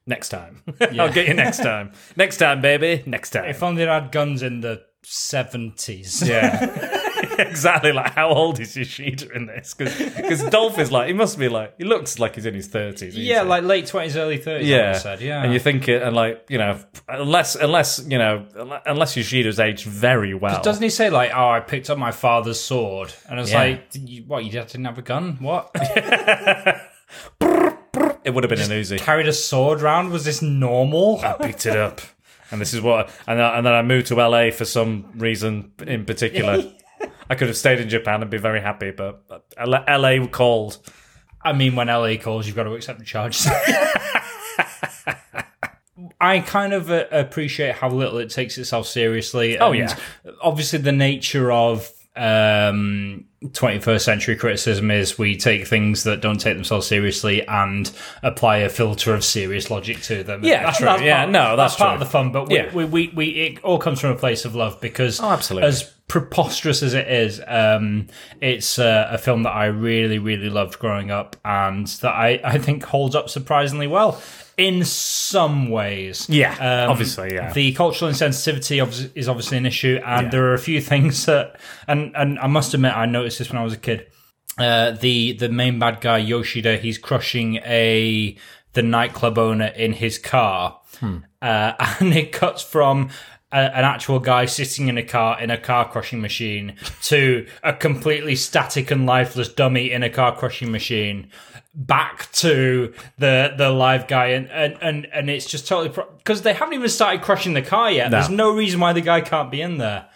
Next time, yeah. I'll get you next time. Next time, baby. Next time." If only they had guns in the seventies. Yeah. Exactly, like how old is Yoshida in this? Because Dolph is like, he must be like, he looks like he's in his thirties. Yeah, like late twenties, early thirties. Yeah, I said, yeah. And you think it, and like, you know, unless unless you know, unless Yoshida's aged very well. Doesn't he say like, "Oh, I picked up my father's sword," and it's yeah. like, what? You didn't have a gun? What? It would have been Just an Uzi. Carried a sword round? Was this normal? I picked it up, and this is what. And I, and then I moved to L A for some reason in particular. I could have stayed in Japan and be very happy, but L A called. I mean, when L A calls, you've got to accept the charges. I kind of uh, appreciate how little it takes itself seriously. Oh, and yeah. Obviously, the nature of um, twenty-first century criticism is we take things that don't take themselves seriously and apply a filter of serious logic to them. Yeah, that's true. That's yeah, part, no, that's, that's part true. of the fun, but we, yeah. we, we, we, it all comes from a place of love because oh, absolutely. as preposterous as it is, um, it's uh, a film that I really, really loved growing up and that I, I think holds up surprisingly well in some ways. Yeah, um, obviously, yeah. The cultural insensitivity ob- is obviously an issue, and yeah. there are a few things that, and, and I must admit, I noticed this when I was a kid. Uh, the, the main bad guy, Yoshida, he's crushing a the nightclub owner in his car, hmm. uh, and it cuts from an actual guy sitting in a car in a car crushing machine to a completely static and lifeless dummy in a car crushing machine back to the the live guy and and and, and it's just totally because pro- they haven't even started crushing the car yet. No. There's no reason why the guy can't be in there.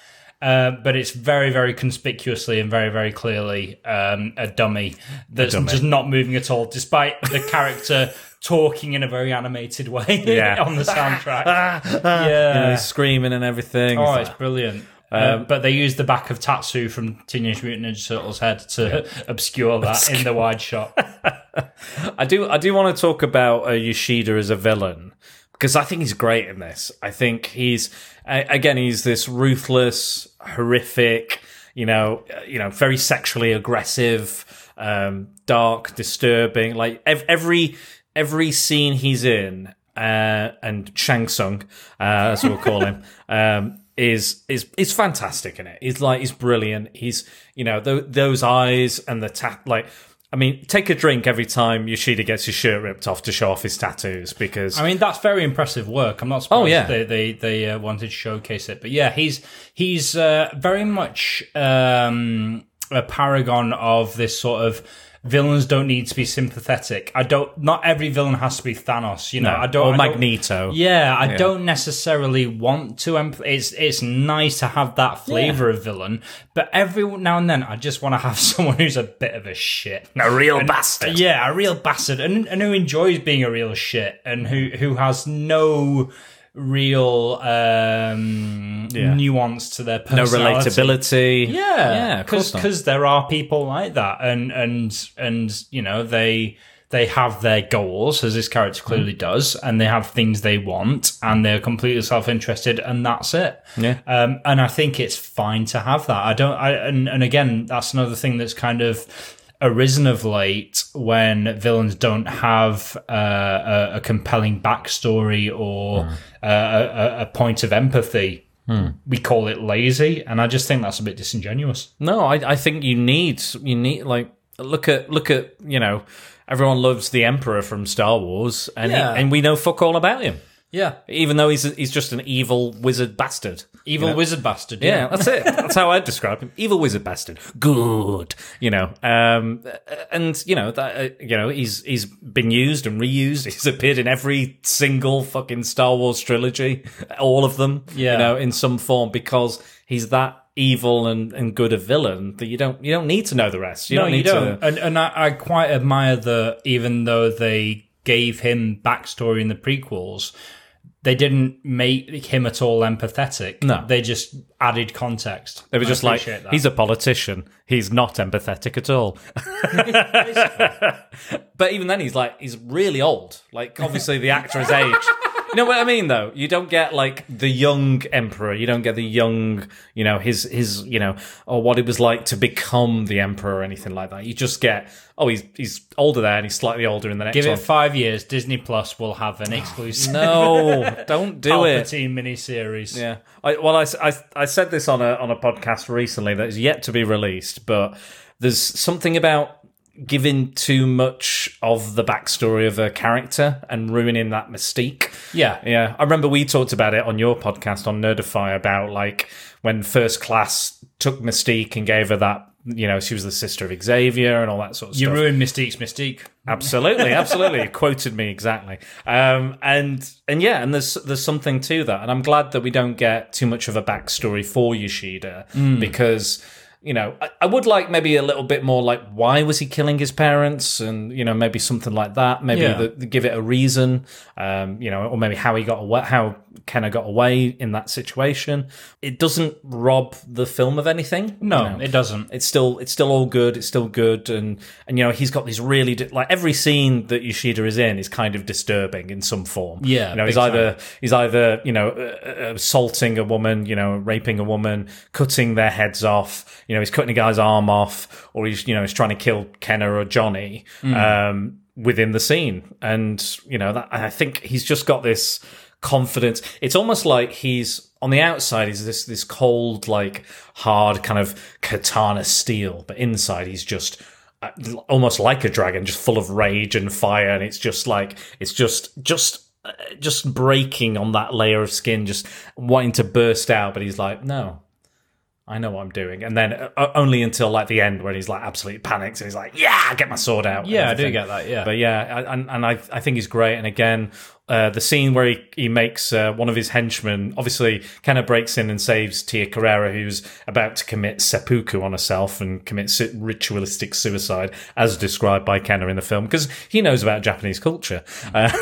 Uh, but it's very, very conspicuously and very, very clearly um, a dummy that's a dummy. just not moving at all, despite the character talking in a very animated way yeah. on the soundtrack. ah, ah, ah. Yeah, you know, he's screaming and everything. Oh, it's, it's brilliant. Um, um, but they used the back of Tatsu from Teenage Mutant Ninja Turtles' head to yeah. obscure that obscure. in the wide shot. I do, I do want to talk about uh, Yoshida as a villain. Because I think he's great in this. I think he's, again, he's this ruthless, horrific, you know, you know, very sexually aggressive, um, dark, disturbing. Like every every scene he's in, uh, and Shang Tsung, uh, as we'll call him, um, is is is fantastic in it. He's like he's brilliant. He's you know th- those eyes and the tap like. I mean, take a drink every time Yoshida gets his shirt ripped off to show off his tattoos because... I mean, that's very impressive work. I'm not surprised oh, yeah. they, they, they uh, wanted to showcase it. But yeah, he's he's uh, very much um, a paragon of this sort of villains don't need to be sympathetic. I don't... Not every villain has to be Thanos, you know. No, I don't, or I Magneto. Don't, yeah, I yeah. don't necessarily want to... Em- it's, it's nice to have that flavour yeah. of villain, but every now and then I just want to have someone who's a bit of a shit. A real and, bastard. Yeah, a real bastard, and, and who enjoys being a real shit, and who, who has no... real um, yeah. nuance to their personality. No relatability. Yeah, because yeah, because there are people like that, and and and you know they they have their goals, as this character clearly mm. does, and they have things they want, and they're completely self-interested, and that's it. Yeah, um, and I think it's fine to have that. I don't. I and, and again, that's another thing that's kind of arisen of late when villains don't have uh, a, a compelling backstory or mm. a, a, a point of empathy. Mm. We call it lazy, and I just think that's a bit disingenuous. No, I, I think you need you need like look at look at you know everyone loves the Emperor from Star Wars, and yeah. he, and we know fuck all about him. Yeah, even though he's he's just an evil wizard bastard. Evil you know? wizard bastard. Yeah, yeah that's it. That's how I'd describe him. Evil wizard bastard. Good, you know. Um, and you know that uh, you know he's he's been used and reused. He's appeared in every single fucking Star Wars trilogy, all of them. Yeah. You know, in some form because he's that evil and, and good a villain that you don't you don't need to know the rest. You no, don't need you don't. To... And and I, I quite admire that even though they gave him backstory in the prequels. they didn't make him at all empathetic. No. They just added context. It was I just like, that. He's a politician. He's not empathetic at all. But even then, he's like, he's really old. Like, obviously, the actor is aged. You know what I mean, though? You don't get, like, the young emperor. You don't get the young, you know, his, his, you know, or what it was like to become the emperor or anything like that. You just get, oh, he's he's older there and he's slightly older in the next one. Give it one. five years, Disney Plus will have an exclusive. No, don't do it. Palpatine miniseries. Yeah. I, well, I, I, I said this on a on a podcast recently that is yet to be released, but there's something about giving too much of the backstory of a character and ruining that mystique. Yeah. Yeah. I remember we talked about it on your podcast on Nerdify about, like, when First Class took Mystique and gave her that, you know, she was the sister of Xavier and all that sort of you stuff. You ruined Mystique's mystique. Absolutely. Absolutely. You quoted me exactly. Um, and, and yeah, and there's, there's something to that. And I'm glad that we don't get too much of a backstory for Yoshida mm. because, you know, I, I would like maybe a little bit more, like, why was he killing his parents? And, you know, maybe something like that. Maybe yeah. the, the give it a reason, um, you know, or maybe how he got away, how Kenna got away in that situation. It doesn't rob the film of anything. No, you know? It doesn't. It's still it's still all good. It's still good. And, and you know, he's got these really, di- like, every scene that Yoshida is in is kind of disturbing in some form. Yeah. You know, he's either, he's either, you know, uh, assaulting a woman, you know, raping a woman, cutting their heads off. You know, he's cutting a guy's arm off, or he's, you know, he's trying to kill Kenna or Johnny mm. um, within the scene. And, you know, that, I think he's just got this confidence. It's almost like he's, on the outside, he's this, this cold, like, hard kind of katana steel. But inside, he's just uh, almost like a dragon, just full of rage and fire. And it's just like, it's just, just... Uh, just breaking on that layer of skin, just wanting to burst out. But he's like, no. I know what I'm doing. And then uh, only until, like, the end where he's, like, absolutely panics and he's like, yeah, get my sword out. Yeah, I do get that, yeah. But, yeah, I, and, and I I think he's great. And, again, uh, the scene where he, he makes uh, one of his henchmen, obviously, Kenna breaks in and saves Tia Carrera, who's about to commit seppuku on herself and commit su- ritualistic suicide, as described by Kenna in the film, because he knows about Japanese culture. Uh,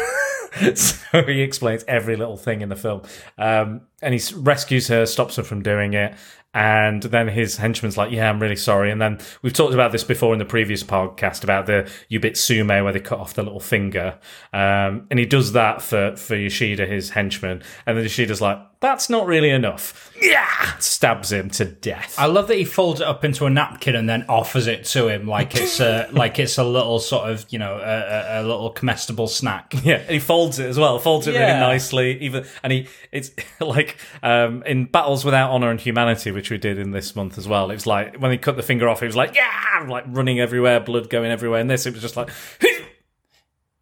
so he explains every little thing in the film. Um, and he rescues her, stops her from doing it. And then his henchman's like, yeah, I'm really sorry. And then we've talked about this before in the previous podcast about the Yubitsume where they cut off the little finger. Um, and he does that for, for Yoshida, his henchman. And then Yoshida's like, that's not really enough. Yeah! Stabs him to death. I love that he folds it up into a napkin and then offers it to him like it's a, like it's a little sort of, you know, a, a, a little comestible snack. Yeah, and he folds it as well. Folds it yeah. really nicely. Even And he it's like um, in Battles Without Honor and Humanity, which we did in this month as well. It was like when he cut the finger off, he was like, yeah, like running everywhere, blood going everywhere. And this, it was just like,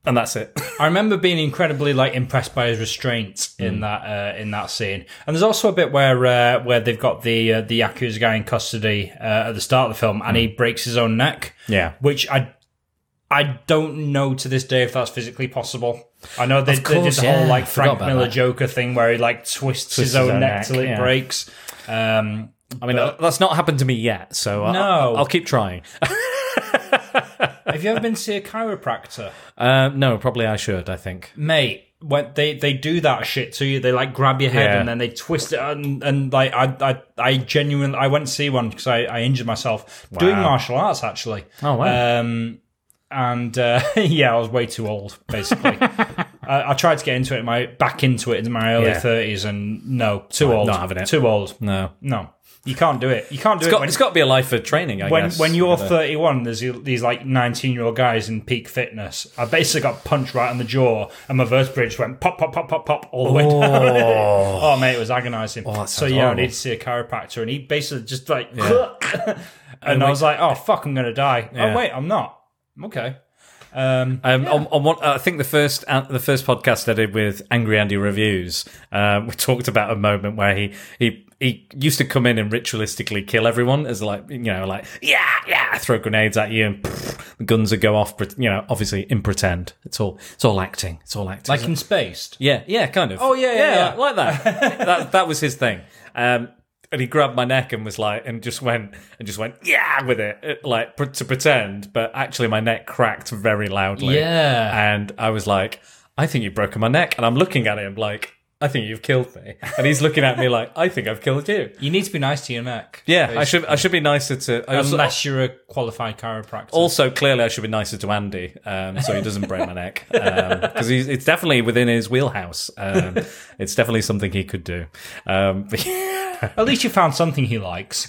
and that's it. I remember being incredibly, like, impressed by his restraint mm. in that uh, in that scene. And there's also a bit where uh, where they've got the uh, the Yakuza guy in custody uh, at the start of the film, and mm. he breaks his own neck. Yeah, which I I don't know to this day if that's physically possible. I know they, course, they did the yeah. whole, like, Frank Miller that. Joker thing where he, like, twists, twists his, own his own neck, neck till it yeah. breaks. Um, I mean, but, that's not happened to me yet, so no. I'll, I'll keep trying. Have you ever been to see a chiropractor? Uh, no, probably I should, I think. Mate, when they, they do that shit to you. They, like, grab your head yeah. and then they twist it. And, and like, I, I I genuinely... I went to see one because I, I injured myself wow. doing martial arts, actually. Oh, wow. Um, and, uh, yeah, I was way too old, basically. I, I tried to get into it, my back into it in my early yeah. thirties, and no, too I'm old. Not having it. Too old. No. No. You can't do it. You can't do it's got, it. When, it's got to be a life of training, I when, guess. When you're yeah. thirty-one, there's these, like, nineteen-year-old guys in peak fitness. I basically got punched right on the jaw, and my vertebrae just went pop, pop, pop, pop, pop, all the oh. way down. Oh, mate, it was agonising. Oh, so, yeah, horrible. I need to see a chiropractor, and he basically just, like, yeah. and, and I was like, oh, fuck, I'm going to die. Yeah. Oh, wait, I'm not. Okay. Um, um, yeah. on, on one, I think the first uh, the first podcast I did with Angry Andy Reviews, uh, we talked about a moment where he, he he used to come in and ritualistically kill everyone as, like, you know, like, yeah, yeah, throw grenades at you and pff, the guns would go off, you know, obviously in pretend. It's all it's all acting. It's all acting. Like in Spaced? Yeah, yeah, kind of. Oh, yeah, yeah, yeah, yeah. yeah like that. that. That was his thing. Um, and he grabbed my neck and was like, and just went, and just went, yeah, with it, like, to pretend. But actually, my neck cracked very loudly. Yeah. And I was like, I think you've broken my neck. And I'm looking at him like, I think you've killed me. And he's looking at me like, I think I've killed you. You need to be nice to your neck. Yeah, basically. I should I should be nicer to... I Unless also, you're a qualified chiropractor. Also, clearly, I should be nicer to Andy, um, so he doesn't break my neck. Because um, it's definitely within his wheelhouse. Um, it's definitely something he could do. Um, at least you found something he likes.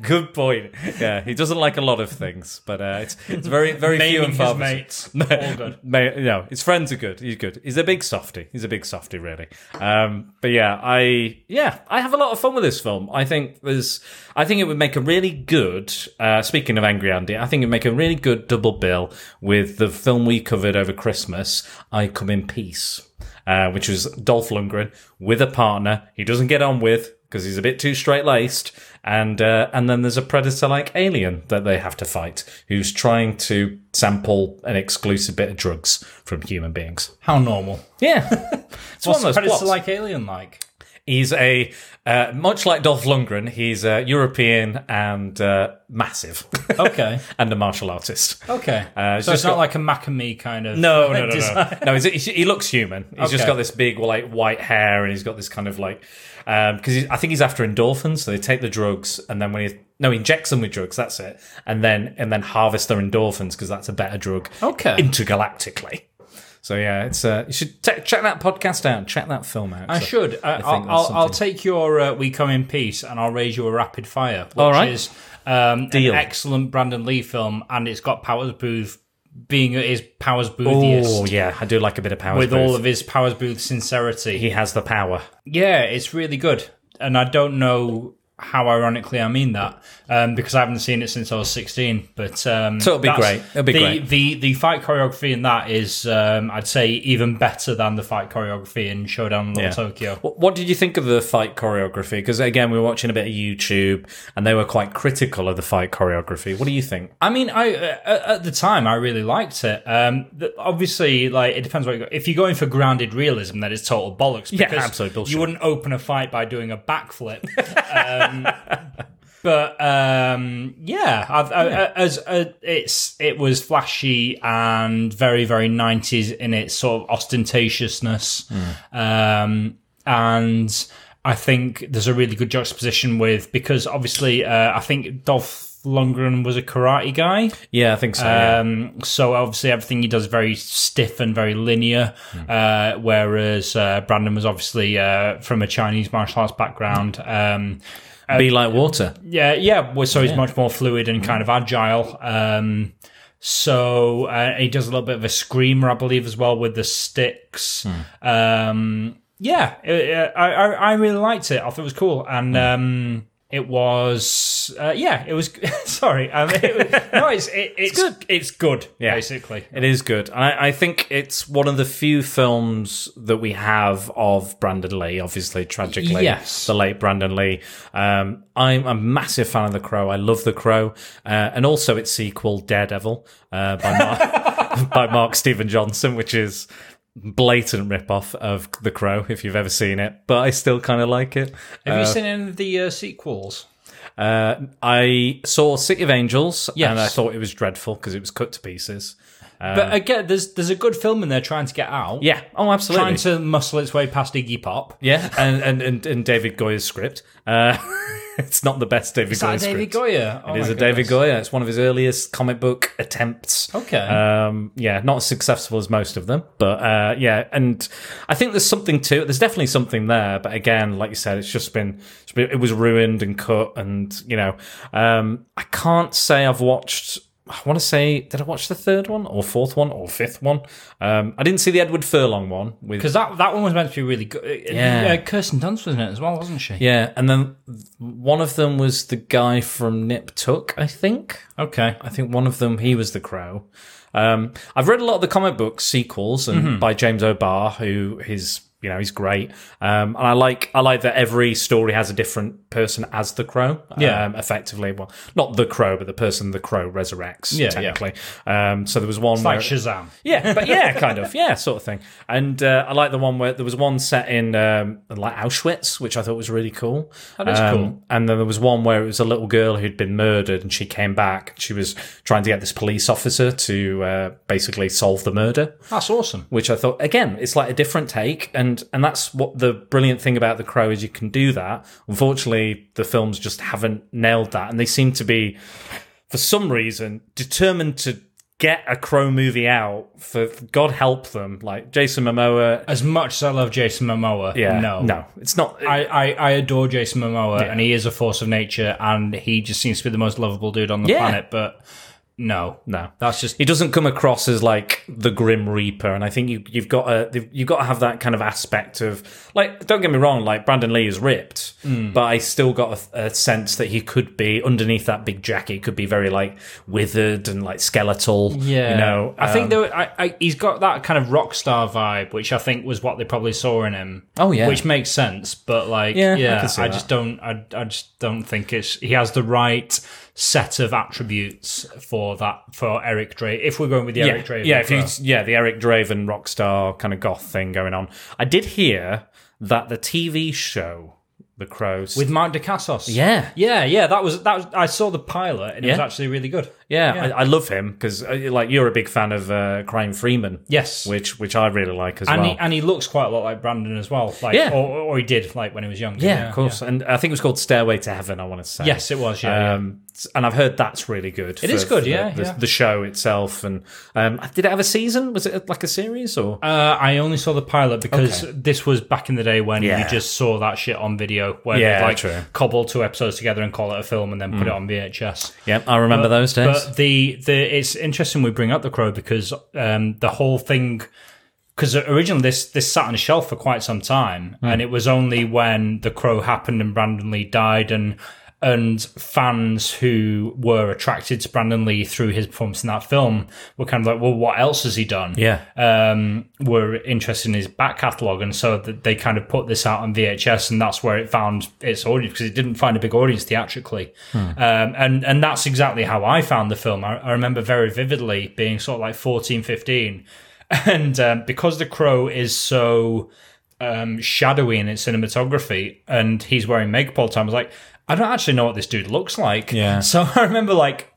Good point. Yeah, he doesn't like a lot of things, but uh, it's it's very very few and far between. Mates, all good. No, his friends are good. He's good. He's a big softie. He's a big softie, really. Um, but yeah, I yeah I have a lot of fun with this film. I think there's I think it would make a really good. Uh, speaking of Angry Andy, I think it'd make a really good double bill with the film we covered over Christmas, I Come in Peace, uh, which was Dolph Lundgren with a partner he doesn't get on with. Because he's a bit too straight-laced, and uh, and then there's a predator-like alien that they have to fight, who's trying to sample an exclusive bit of drugs from human beings. How normal? Yeah, it's what's one of those predator-like plots. Alien like? He's a uh, much like Dolph Lundgren. He's a European and uh, massive. Okay, and a martial artist. Okay, uh, so it's not got... like a Makami kind of. No, no, no, no. no he's, he looks human. He's okay. Just got this big, like, white hair, and he's got this kind of like. Because um, I think he's after endorphins, so they take the drugs and then when he no he injects them with drugs, that's it, and then and then harvest their endorphins because that's a better drug. Okay, intergalactically. So yeah, it's uh, you should t- check that podcast out, check that film out. I so should. Uh, I I'll, I'll, I'll take your uh, We Come in Peace and I'll raise you a Rapid Fire, which all right. is um, an excellent Brandon Lee film, and it's got Powers Booth. Being his Powers Boothiest. Oh, yeah, I do like a bit of Powers Booth. With all of his Powers Booth sincerity. He has the power. Yeah, it's really good. And I don't know how ironically I mean that, um, because I haven't seen it since I was sixteen. But um, so it'll be great. It'll be the, great. The, the fight choreography in that is, um, I'd say, even better than the fight choreography in Showdown in Little yeah. Tokyo. What did you think of the fight choreography? Because, again, we were watching a bit of YouTube, and they were quite critical of the fight choreography. What do you think? I mean, I uh, at the time, I really liked it. Um, obviously, like it depends what you go. If you're going for grounded realism, then it's total bollocks. Because yeah, absolute bullshit. You wouldn't open a fight by doing a backflip. Um, um, but um, yeah, I've, I, yeah. As uh, it's it was flashy and very very nineties in its sort of ostentatiousness, mm. um, and I think there's a really good juxtaposition with because obviously uh, I think Dolph Lundgren was a karate guy. Yeah, I think so. Um, yeah. So obviously everything he does is very stiff and very linear, mm. uh, whereas uh, Brandon was obviously uh, from a Chinese martial arts background. Um, Be uh, like water. Yeah, yeah. Well, so he's yeah. much more fluid and kind of agile. Um, so uh, he does a little bit of a screamer, I believe, as well with the sticks. Mm. Um, yeah, it, it, I, I I really liked it. I thought it was cool, and mm. um, it was. Uh, yeah, it was. Sorry, um, it was, no, it's it, it's, it's good. It's good, yeah. Basically, it is good. I, I think it's one of the few films that we have of Brandon Lee. Obviously, tragically, yes. The late Brandon Lee. Um, I'm a massive fan of The Crow. I love The Crow, uh, and also its sequel, Daredevil, uh, by Mark, by Mark Steven Johnson, which is. Blatant rip-off of The Crow, if you've ever seen it, but I still kind of like it. Have uh, you seen any of the uh, sequels? Uh, I saw City of Angels, yes. And I thought it was dreadful because it was cut to pieces. Uh, but again, there's there's a good film in there trying to get out. Yeah, oh, absolutely. Trying to muscle its way past Iggy Pop. Yeah, and and, and, and David Goya's script. Uh, it's not the best David Goya script. Is that David Goya? Oh, it is a David Goya. It's one of his earliest comic book attempts. Okay. Um, yeah, not as successful as most of them, but uh, yeah, and I think there's something to it. There's definitely something there, but again, like you said, it's just been, it's been it was ruined and cut, and you know, um, I can't say I've watched. I want to say, did I watch the third one or fourth one or fifth one? Um, I didn't see the Edward Furlong one. Because that, that one was meant to be really good. Yeah. Uh, Kirsten Dunst was in it as well, wasn't she? Yeah, and then one of them was the guy from Nip Tuck, I think. Okay. I think one of them, he was the Crow. Um, I've read a lot of the comic book sequels and mm-hmm. by James O'Barr, who his... you know, he's great. Um, and I like I like that every story has a different person as the Crow. Yeah. Um, effectively, well, not the Crow, but the person the Crow resurrects. Yeah, technically. Yeah. Um, so there was one it's where, like Shazam. Yeah, but yeah, kind of, yeah, sort of thing. And uh, I like the one where there was one set in um, like Auschwitz, which I thought was really cool. That is um, cool. And then there was one where it was a little girl who'd been murdered, and she came back. She was trying to get this police officer to uh, basically solve the murder. That's awesome. Which I thought, again, it's like a different take, and and that's what the brilliant thing about The Crow is, you can do that. Unfortunately, the films just haven't nailed that, and they seem to be, for some reason, determined to get a Crow movie out. For God help them, like Jason Momoa. As much as I love Jason Momoa, yeah, no, no, it's not. It, I, I, I adore Jason Momoa, yeah. And he is a force of nature, and he just seems to be the most lovable dude on the yeah. planet. But no, no, that's just he doesn't come across as like the Grim Reaper, and I think you, you've got to you've got to have that kind of aspect of, like, don't get me wrong, like Brandon Lee is ripped, mm. but I still got a, a sense that he could be underneath that big jacket, could be very like withered and like skeletal. Yeah, you know, I um, think there were, I, I, he's got that kind of rock star vibe, which I think was what they probably saw in him. Oh yeah, which makes sense, but like yeah, yeah I, I just don't I I just don't think it's he has the right set of attributes for that for Eric Draven. If we're going with the yeah, Eric Draven, yeah, if you, yeah, the Eric Draven rock star kind of goth thing going on. I did hear that the T V show The Crow with Mark Dacascos, yeah, yeah, yeah, that was that. Was, I saw the pilot and it yeah. was actually really good. Yeah, yeah. I, I love him because, like, you're a big fan of uh, Crime Freeman, yes, which which I really like as and well. He, and he looks quite a lot like Brandon as well, like, yeah, or, or he did, like, when he was younger. Yeah, yeah, of course. Yeah. And I think it was called Stairway to Heaven, I want to say. Yes, it was. Yeah, um, yeah. And I've heard that's really good. It for, is good. For yeah, the, yeah. The, the show itself, and um, did it have a season? Was it like a series or? Uh, I only saw the pilot because okay. this was back in the day when yeah. you just saw that shit on video. Where yeah, like true. Cobble two episodes together and call it a film and then put mm. it on V H S. Yeah, I remember but, those days. But the the it's interesting we bring up The Crow because um, the whole thing, because originally this this sat on a shelf for quite some time, mm. and it was only when The Crow happened and Brandon Lee died and and fans who were attracted to Brandon Lee through his performance in that film were kind of like, well, what else has he done? Yeah, um, were interested in his back catalogue, and so they kind of put this out on V H S, and that's where it found its audience because it didn't find a big audience theatrically. Hmm. Um, and, and that's exactly how I found the film. I, I remember very vividly being sort of like fourteen, fifteen, and um, because The Crow is so um, shadowy in its cinematography and he's wearing makeup all the time, I was like, I don't actually know what this dude looks like. Yeah. So I remember like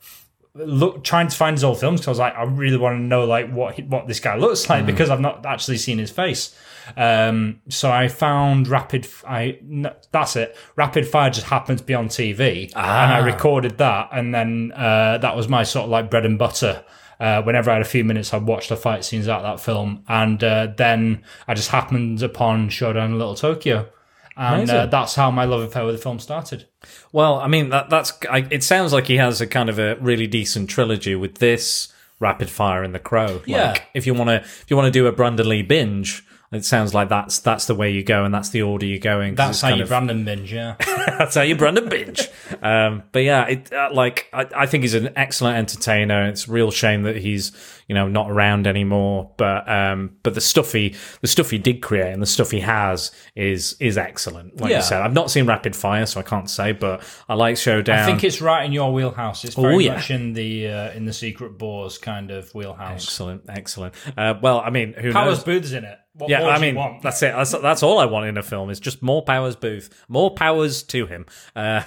look trying to find his old films because I was like, I really want to know like what he, what this guy looks like mm. because I've not actually seen his face. Um, so I found Rapid. I no, that's it. Rapid Fire just happened to be on T V, ah. and I recorded that, and then uh, that was my sort of like bread and butter. Uh, whenever I had a few minutes, I'd watch the fight scenes out of that film, and uh, then I just happened upon Showdown in Little Tokyo. And uh, that's how my love affair with the film started. Well, I mean, that, that's. I, it sounds like he has a kind of a really decent trilogy with this, Rapid Fire, and The Crow. Like, yeah. If you want to, if you want to do a Brandon Lee binge, it sounds like that's that's the way you go, and that's the order you're going. That's how you of, Brandon binge, yeah. That's how you Brandon binge. Um, but yeah, it, uh, like I, I think he's an excellent entertainer. It's a real shame that he's, you know, not around anymore, but um, but the stuff he the stuff he did create and the stuff he has is is excellent. Like yeah. you said, I've not seen Rapid Fire, so I can't say, but I like Showdown. I think it's right in your wheelhouse. It's very oh, yeah. much in the uh, in the Secret Boars kind of wheelhouse. Excellent, excellent. Uh, well, I mean, who Powers knows? Booth's in it. What yeah, I mean, want? that's it. That's, that's all I want in a film is just more Powers Booth, more powers to him. Uh,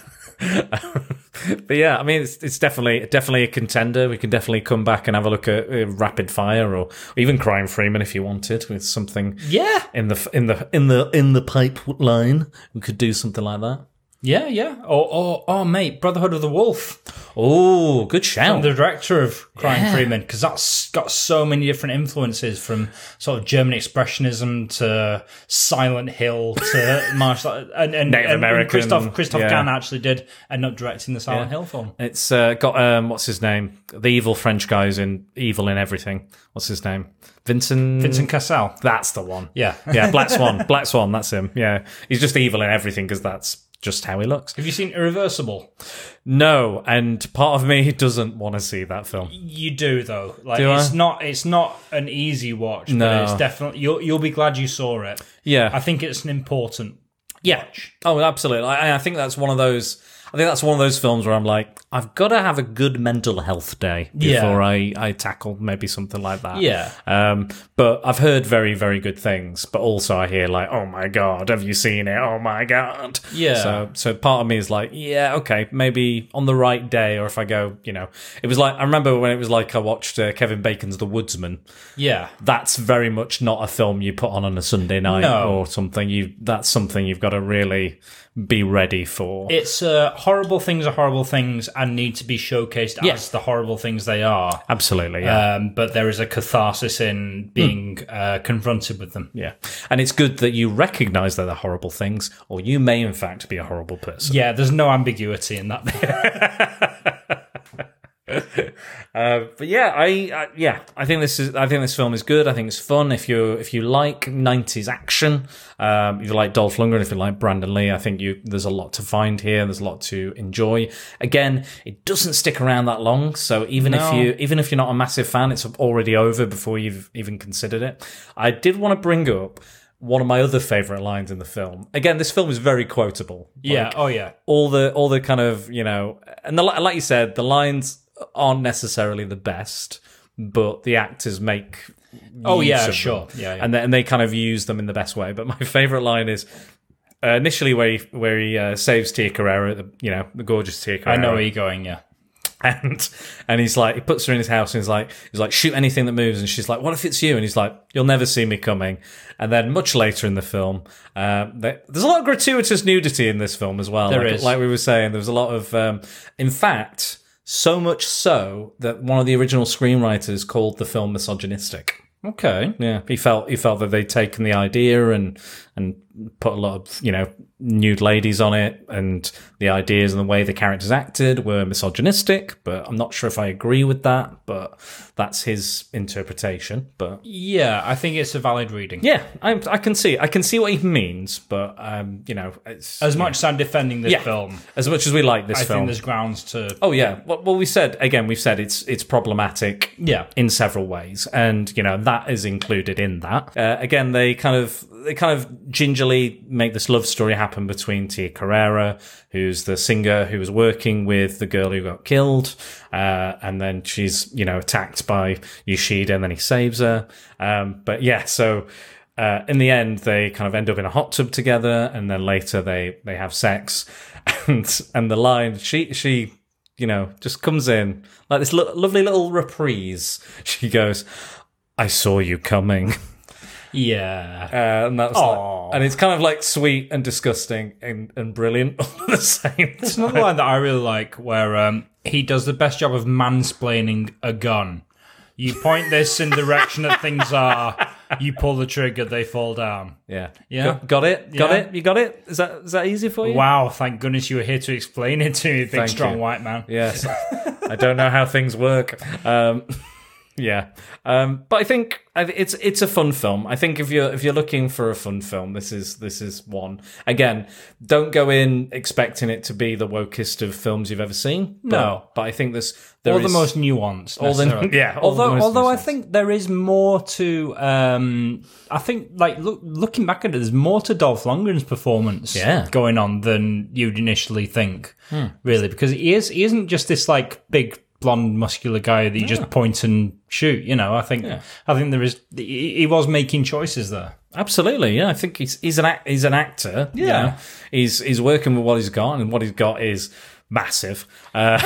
but yeah, I mean, it's, it's definitely definitely a contender. We can definitely come back and have a look at uh, Rapid Fire or even Crime Freeman if you wanted, with something yeah in the in the in the in the pipeline. We could do something like that. Yeah, yeah. Oh, oh, oh, mate, Brotherhood of the Wolf. Oh, good shout. From the director of Crime yeah. Freeman, because that's got so many different influences from sort of German Expressionism to Silent Hill to martial and, and Native and, American. And Christoph, Christoph yeah. Gans actually did end up directing the Silent yeah. Hill film. It's uh, got, um, what's his name? The evil French guy who's in evil in everything. What's his name? Vincent Vincent Cassel. That's the one. Yeah. Yeah, Black Swan. Black Swan, that's him. Yeah. He's just evil in everything because that's just how he looks. Have you seen Irreversible? No, and part of me doesn't want to see that film. You do though. Like do it's I? not it's not an easy watch, no. but it's definitely you'll you'll be glad you saw it. Yeah. I think it's an important yeah. watch. Oh, absolutely. I, I think that's one of those I think that's one of those films where I'm like, I've got to have a good mental health day before yeah. I, I tackle maybe something like that. Yeah. Um, but I've heard very, very good things. But also I hear like, oh, my God, have you seen it? Oh, my God. Yeah. So so part of me is like, yeah, okay, maybe on the right day or if I go, you know. It was like, I remember when it was like I watched uh, Kevin Bacon's The Woodsman. Yeah. That's very much not a film you put on on a Sunday night no. or something. You That's something you've got to really be ready for. It's uh, horrible things are horrible things and need to be showcased yes. as the horrible things they are. Absolutely, yeah. Um, but there is a catharsis in being mm. uh, confronted with them. Yeah, and it's good that you recognise that they're horrible things, or you may in fact be a horrible person. Yeah, there's no ambiguity in that. Uh, but yeah, I, I yeah, I think this is. I think this film is good. I think it's fun. If you if you like nineties action, um, if you like Dolph Lundgren, if you like Brandon Lee, I think you there's a lot to find here. There's a lot to enjoy. Again, it doesn't stick around that long, so even no. if you even if you're not a massive fan, it's already over before you've even considered it. I did want to bring up one of my other favourite lines in the film. Again, this film is very quotable. Yeah. Like, oh yeah. All the all the kind of you know, and the, like you said, the lines aren't necessarily the best, but the actors make oh use yeah of sure them. Yeah, yeah and they, and they kind of use them in the best way. But my favorite line is uh, initially where he where he uh, saves Tia Carrera, the, you know the gorgeous Tia Carrera. I know where you're going, yeah. And and he's like, he puts her in his house and he's like, he's like, shoot anything that moves. And she's like, what if it's you? And he's like, you'll never see me coming. And then much later in the film, uh, they, there's a lot of gratuitous nudity in this film as well. There like, is, like we were saying, there was a lot of, um, in fact. So much so that one of the original screenwriters called the film misogynistic. Okay. Yeah. He felt he felt that they'd taken the idea and and put a lot of, you know, nude ladies on it, and the ideas and the way the characters acted were misogynistic, but I'm not sure if I agree with that, but that's his interpretation. But yeah, I think it's a valid reading. Yeah, I, I can see I can see what he means, but um, you know, it's, as much yeah. as I'm defending this yeah. film, as much as we like this I film, I think there's grounds to. Oh yeah, well, well we said again, we've said it's it's problematic. Yeah. In several ways, and you know that is included in that. Uh, again, they kind of they kind of gingerly make this love story happen between Tia Carrera, who's the singer who was working with the girl who got killed, uh, and then she's you know attacked by Yoshida, and then he saves her. Um, but yeah, so. Uh, in the end, they kind of end up in a hot tub together, and then later they, they have sex, and and the line she she you know just comes in like this lo- lovely little reprise. She goes, "I saw you coming." Yeah, uh, and that's like, and it's kind of like sweet and disgusting and, and brilliant all at the same time. There's another line that I really like where um, he does the best job of mansplaining a gun. You point this in the direction that things are. You pull the trigger, they fall down. Yeah, yeah. Got, got it. Got yeah. it. You got it. Is that is that easy for you? Wow! Thank goodness you were here to explain it to me, big strong you. white man. Yes. I don't know how things work. Um, yeah, um, but I think it's it's a fun film. I think if you're if you're looking for a fun film, this is this is one. Again, don't go in expecting it to be the wokest of films you've ever seen. But, no, but I think there's there all is, the most nuanced. All the, yeah, all although the most although nuanced. I think there is more to. Um, I think like look, looking back at it, there's more to Dolph Lundgren's performance yeah. going on than you'd initially think. Hmm. Really, because he is he isn't just this like big. Blonde, muscular guy that you yeah. just point and shoot. You know, I think yeah. I think there is. He, he was making choices there. Absolutely, yeah. I think he's he's an act, he's an actor. Yeah, you know? he's he's working with what he's got, and what he's got is massive. Uh,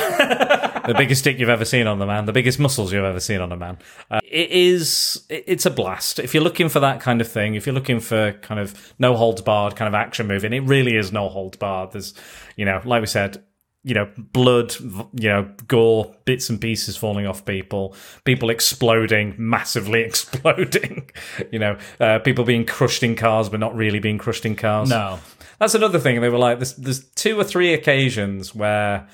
the biggest dick you've ever seen on the man, the biggest muscles you've ever seen on a man. Uh, it is. It's a blast. If you're looking for that kind of thing, if you're looking for kind of no holds barred kind of action movie, and it really is no holds barred. There's, you know, like we said. You know, blood, you know, gore, bits and pieces falling off people, people exploding, massively exploding, you know, uh, people being crushed in cars but not really being crushed in cars. No. That's another thing. They were like, there's, there's two or three occasions where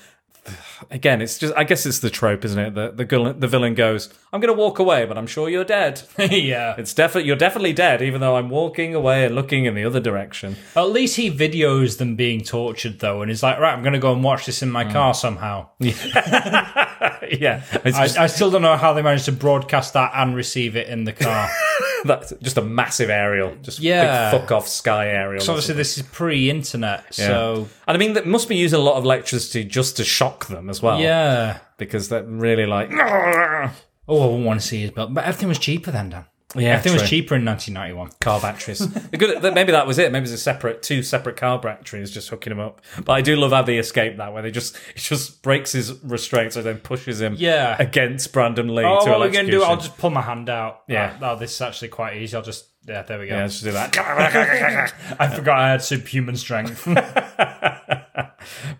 again, it's just, I guess it's the trope, isn't it? The the, the villain goes, I'm going to walk away, but I'm sure you're dead. Yeah. It's defi- you're definitely dead, even though I'm walking away and looking in the other direction. At least he videos them being tortured, though, and he's like, right, I'm going to go and watch this in my mm. car somehow. Yeah. Yeah. Just... I, I still don't know how they managed to broadcast that and receive it in the car. That's just a massive aerial. Just yeah. big fuck-off sky aerial. So obviously this is pre-internet, yeah. so... And I mean, that must be using a lot of electricity just to shock them as well. Yeah. Because they're really like... Oh, I wouldn't want to see his belt. But everything was cheaper then, Dan. Yeah, everything true. was cheaper in nineteen ninety-one. Car batteries. Good, maybe that was it. Maybe it was a separate, two separate car batteries just hooking him up. But I do love how they escape that, where they just it just breaks his restraints and then pushes him yeah. against Brandon Lee. Oh, to what are we going to do? I'll just pull my hand out. Yeah. Oh, this is actually quite easy. I'll just, yeah, there we go. Yeah, let's just do that. I forgot I had superhuman strength.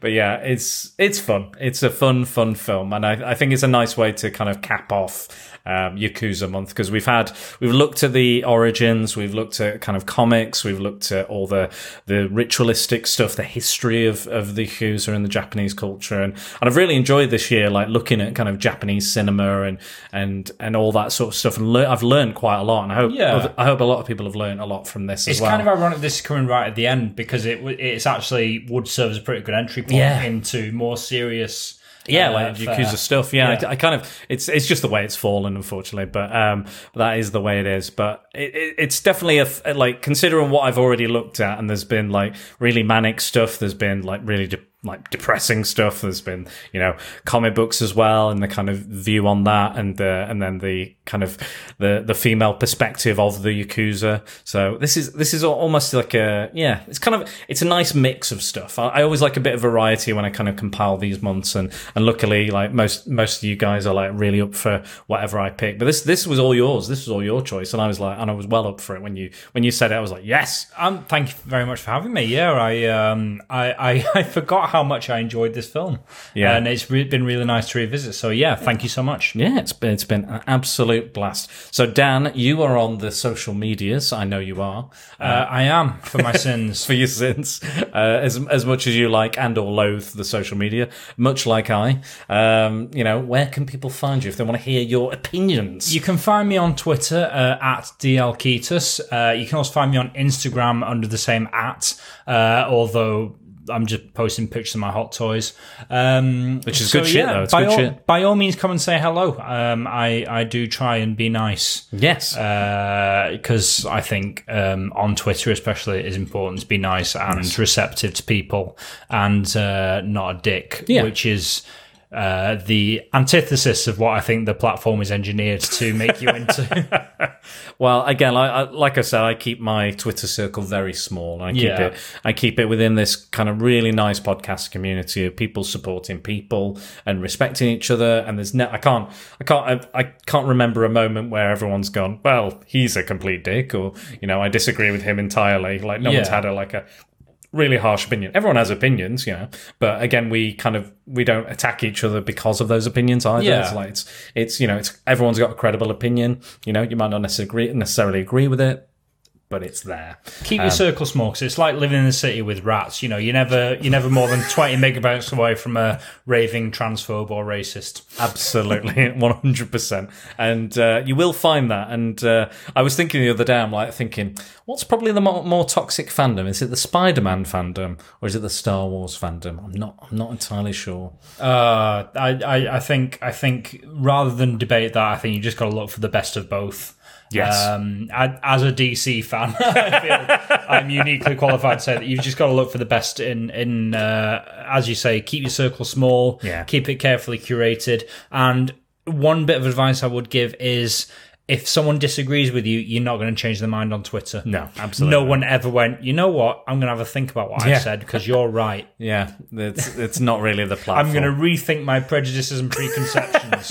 But yeah, it's it's fun. It's a fun, fun film, and I, I think it's a nice way to kind of cap off um, Yakuza Month, because we've had we've looked at the origins, we've looked at kind of comics, we've looked at all the the ritualistic stuff, the history of of the Yakuza and the Japanese culture, and, and I've really enjoyed this year, like looking at kind of Japanese cinema and and and all that sort of stuff, and le- I've learned quite a lot, and I hope yeah. I hope a lot of people have learned a lot from this. It's as well. It's kind of ironic this is coming right at the end, because it it's actually would serve as a pretty good entry point yeah. into more serious yeah uh, like Yakuza stuff yeah, yeah. I, I kind of it's it's just the way it's fallen, unfortunately, but um that is the way it is. But it, it, it's definitely a like, considering what I've already looked at, and there's been like really manic stuff, there's been like really de- like depressing stuff, there's been, you know, comic books as well, and the kind of view on that, and the and then the kind of the the female perspective of the Yakuza. So this is this is almost like a yeah it's kind of it's a nice mix of stuff. I, I always like a bit of variety when I kind of compile these months, and and luckily like most most of you guys are like really up for whatever I pick, but this this was all yours, this was all your choice, and I was like and I was well up for it when you when you said it. I was like, yes, um thank you very much for having me. Yeah, I um I I, I forgot how much I enjoyed this film, yeah, and it's re- been really nice to revisit. So yeah, thank you so much. Yeah, it's been it's been an absolute blast. So Dan, you are on the social medias. I know you are. Uh, uh, I am, for my sins, for your sins, uh, as as much as you like and or loathe the social media, much like I. Um, you know, where can people find you if they want to hear your opinions? You can find me on Twitter uh, at D L Ketus. Uh, you can also find me on Instagram under the same at, uh, although. I'm just posting pictures of my hot toys, um, which is so, good shit. Yeah, though it's by good all, shit. By all means, come and say hello. Um, I I do try and be nice. Yes, because uh, I think um, on Twitter especially it is important to be nice and nice. receptive to people, and uh, not a dick, yeah. which is. Uh, the antithesis of what I think the platform is engineered to make you into. Well, again, I, I, like I said, I keep my Twitter circle very small. I keep yeah. it. I keep it within this kind of really nice podcast community of people supporting people and respecting each other. And there's no, I can't, I can't, I, I can't remember a moment where everyone's gone, well, he's a complete dick, or you know, I disagree with him entirely. Like no yeah. one's had a like a. really harsh opinion. Everyone has opinions, you know, but again, we kind of we don't attack each other because of those opinions either. Yeah. It's like it's it's you know it's everyone's got a credible opinion. You know, you might not necessarily agree, necessarily agree with it, but it's there. Keep um, your circle small, because it's like living in the city with rats. You know, you never you're never more than twenty megabytes away from a raving transphobe or racist. Absolutely, one hundred percent. And uh, you will find that. And uh, I was thinking the other day, I'm like thinking. What's probably the more, more toxic fandom? Is it the Spider-Man fandom, or is it the Star Wars fandom? I'm not. I'm not entirely sure. Uh, I, I, I think. I think rather than debate that, I think you just got to look for the best of both. Yes. Um, I, as a D C fan, I feel I'm uniquely qualified to say that you've just got to look for the best in in uh, as you say, keep your circle small. Yeah. Keep it carefully curated. And one bit of advice I would give is. If someone disagrees with you, you're not going to change their mind on Twitter. No, absolutely. No one ever went, you know what? I'm going to have a think about what yeah. I said because you're right. Yeah, it's, it's not really the platform. I'm going to rethink my prejudices and preconceptions,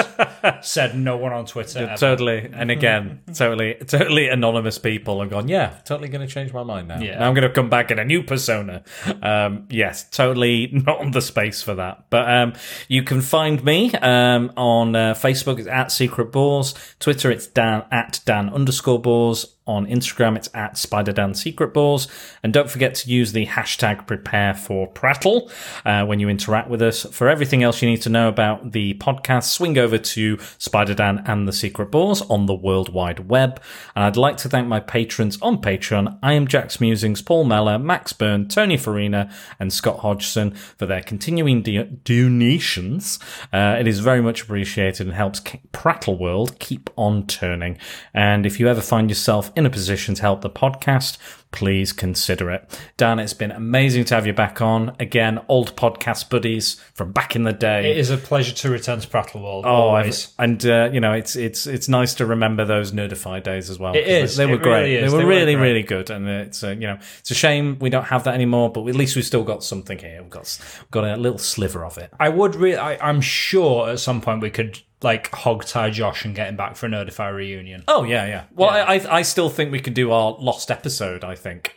said no one on Twitter yeah, ever. Totally. And again, totally totally anonymous people have gone, yeah, totally going to change my mind now. Yeah. Now I'm going to come back in a new persona. Um, yes, totally not on the space for that. But um, you can find me um, on uh, Facebook. It's at Secret Balls. Twitter, it's Dan at Dan underscore Balls. On Instagram, it's at Spider Dan Secret Balls. And don't forget to use the hashtag PrepareForPrattle uh, when you interact with us. For everything else you need to know about the podcast, swing over to Spider Dan and the Secret Balls on the World Wide Web. And I'd like to thank my patrons on Patreon. I Am Jack's Musings, Paul Meller, Max Byrne, Tony Farina, and Scott Hodgson for their continuing de- donations. Uh, it is very much appreciated and helps Prattle World keep on turning. And if you ever find yourself in a position to help the podcast, please consider it. Dan, it's been amazing to have you back on. Again, old podcast buddies from back in the day. It is a pleasure to return to Prattle World. Oh, always. I've, and, uh, you know, it's it's it's nice to remember those Nerdify days as well. It is. They, they, were really is. they were great. They were really, great. really good. And it's, uh, you know, it's a shame we don't have that anymore, but at least we've still got something here. We've got, we've got a little sliver of it. I would really, I, I'm sure at some point we could like hog-tie Josh and get him back for a Nerdify reunion. Oh, yeah, yeah. Well, yeah. I, I I still think we could do our lost episode, I think.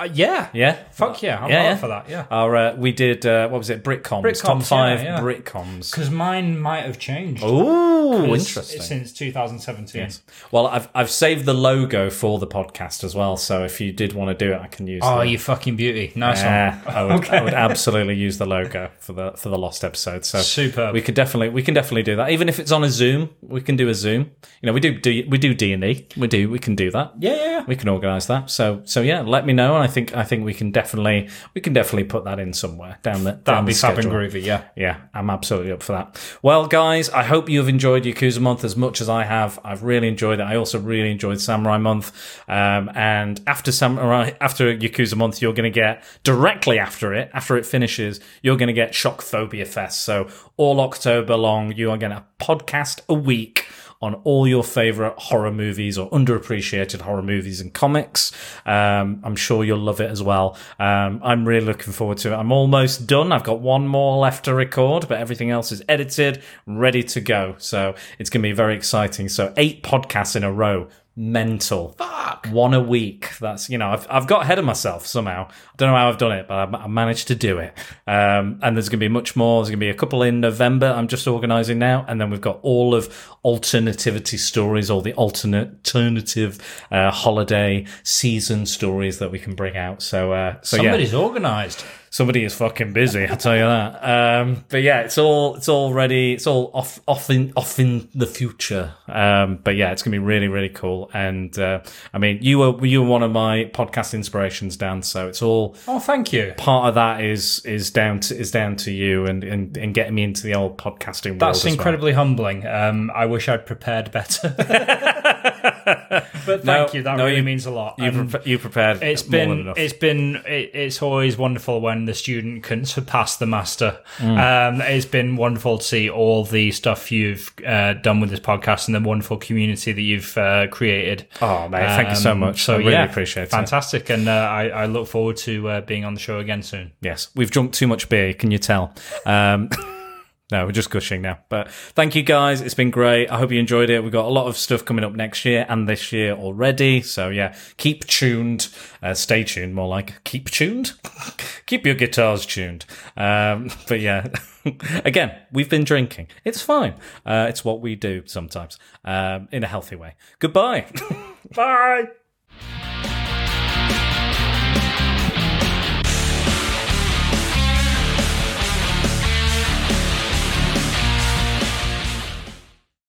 Uh, yeah. Yeah? Fuck yeah. I'm yeah, yeah. for that, yeah. Our, uh, we did, uh, what was it, Britcoms. Britcoms Top five yeah, yeah. Britcoms. Because mine might have changed. Oh, interesting. Since twenty seventeen. Yes. Well, I've I've saved the logo for the podcast as well, so if you did want to do it, I can use it. Oh, that. You fucking beauty. Nice yeah, one. I would, okay. I would absolutely use the logo for the for the lost episode. So superb. We could definitely we can definitely do that. Even if it's on a Zoom, we can do a Zoom. You know, we do D we do D and E. We do we can do that. Yeah, yeah, yeah. We can organise that. So so yeah, let me know. I think I think we can definitely we can definitely put that in somewhere down the that'd be fab and groovy. Yeah, yeah, I'm absolutely up for that. Well, guys, I hope you have enjoyed Yakuza Month as much as I have. I've really enjoyed it. I also really enjoyed Samurai Month. Um, and after Samurai, after Yakuza Month, you're going to get directly after it, after it finishes, you're going to get Shock Phobia Fest. So all October long, you are going to podcast a week on all your favourite horror movies or underappreciated horror movies and comics. Um, I'm sure you'll love it as well. Um, I'm really looking forward to it. I'm almost done. I've got one more left to record, but everything else is edited, ready to go. So it's going to be very exciting. So eight podcasts in a row. Mental. Fuck. One a week. That's, you know, I've I've got ahead of myself somehow. I don't know how I've done it, but I, I managed to do it. Um, and there's going to be much more. There's going to be a couple in November I'm just organising now. And then we've got all of Alternativity Stories, all the alternate, alternative uh, holiday season stories that we can bring out. So, uh, so Somebody's yeah. organised. Somebody is fucking busy, I'll tell you that. Um, but yeah, it's all it's all ready. It's all off off in off in the future. Um, but yeah, it's gonna be really really cool. And uh, I mean, you were you were one of my podcast inspirations, Dan. So it's all oh, thank you. Part of that is is down to is down to you and and, and getting me into the old podcasting world. That's incredibly humbling. Um, I wish I'd prepared better. But thank no, you. That no, really you, means a lot. You, um, pre- you prepared. It's more been. Than enough. It's been. It, it's always wonderful when the student can surpass the master. Mm. Um, it's been wonderful to see all the stuff you've uh, done with this podcast and the wonderful community that you've uh, created. Oh man, um, thank you so much. So I really yeah, appreciate fantastic. It. Fantastic, and uh, I, I look forward to uh, being on the show again soon. Yes, we've drunk too much beer. Can you tell? Um, No, we're just gushing now. But thank you, guys. It's been great. I hope you enjoyed it. We've got a lot of stuff coming up next year and this year already. So, yeah, keep tuned. Uh, stay tuned, more like keep tuned. Keep your guitars tuned. Um, but, yeah, again, we've been drinking. It's fine. Uh, it's what we do sometimes um, in a healthy way. Goodbye. Bye.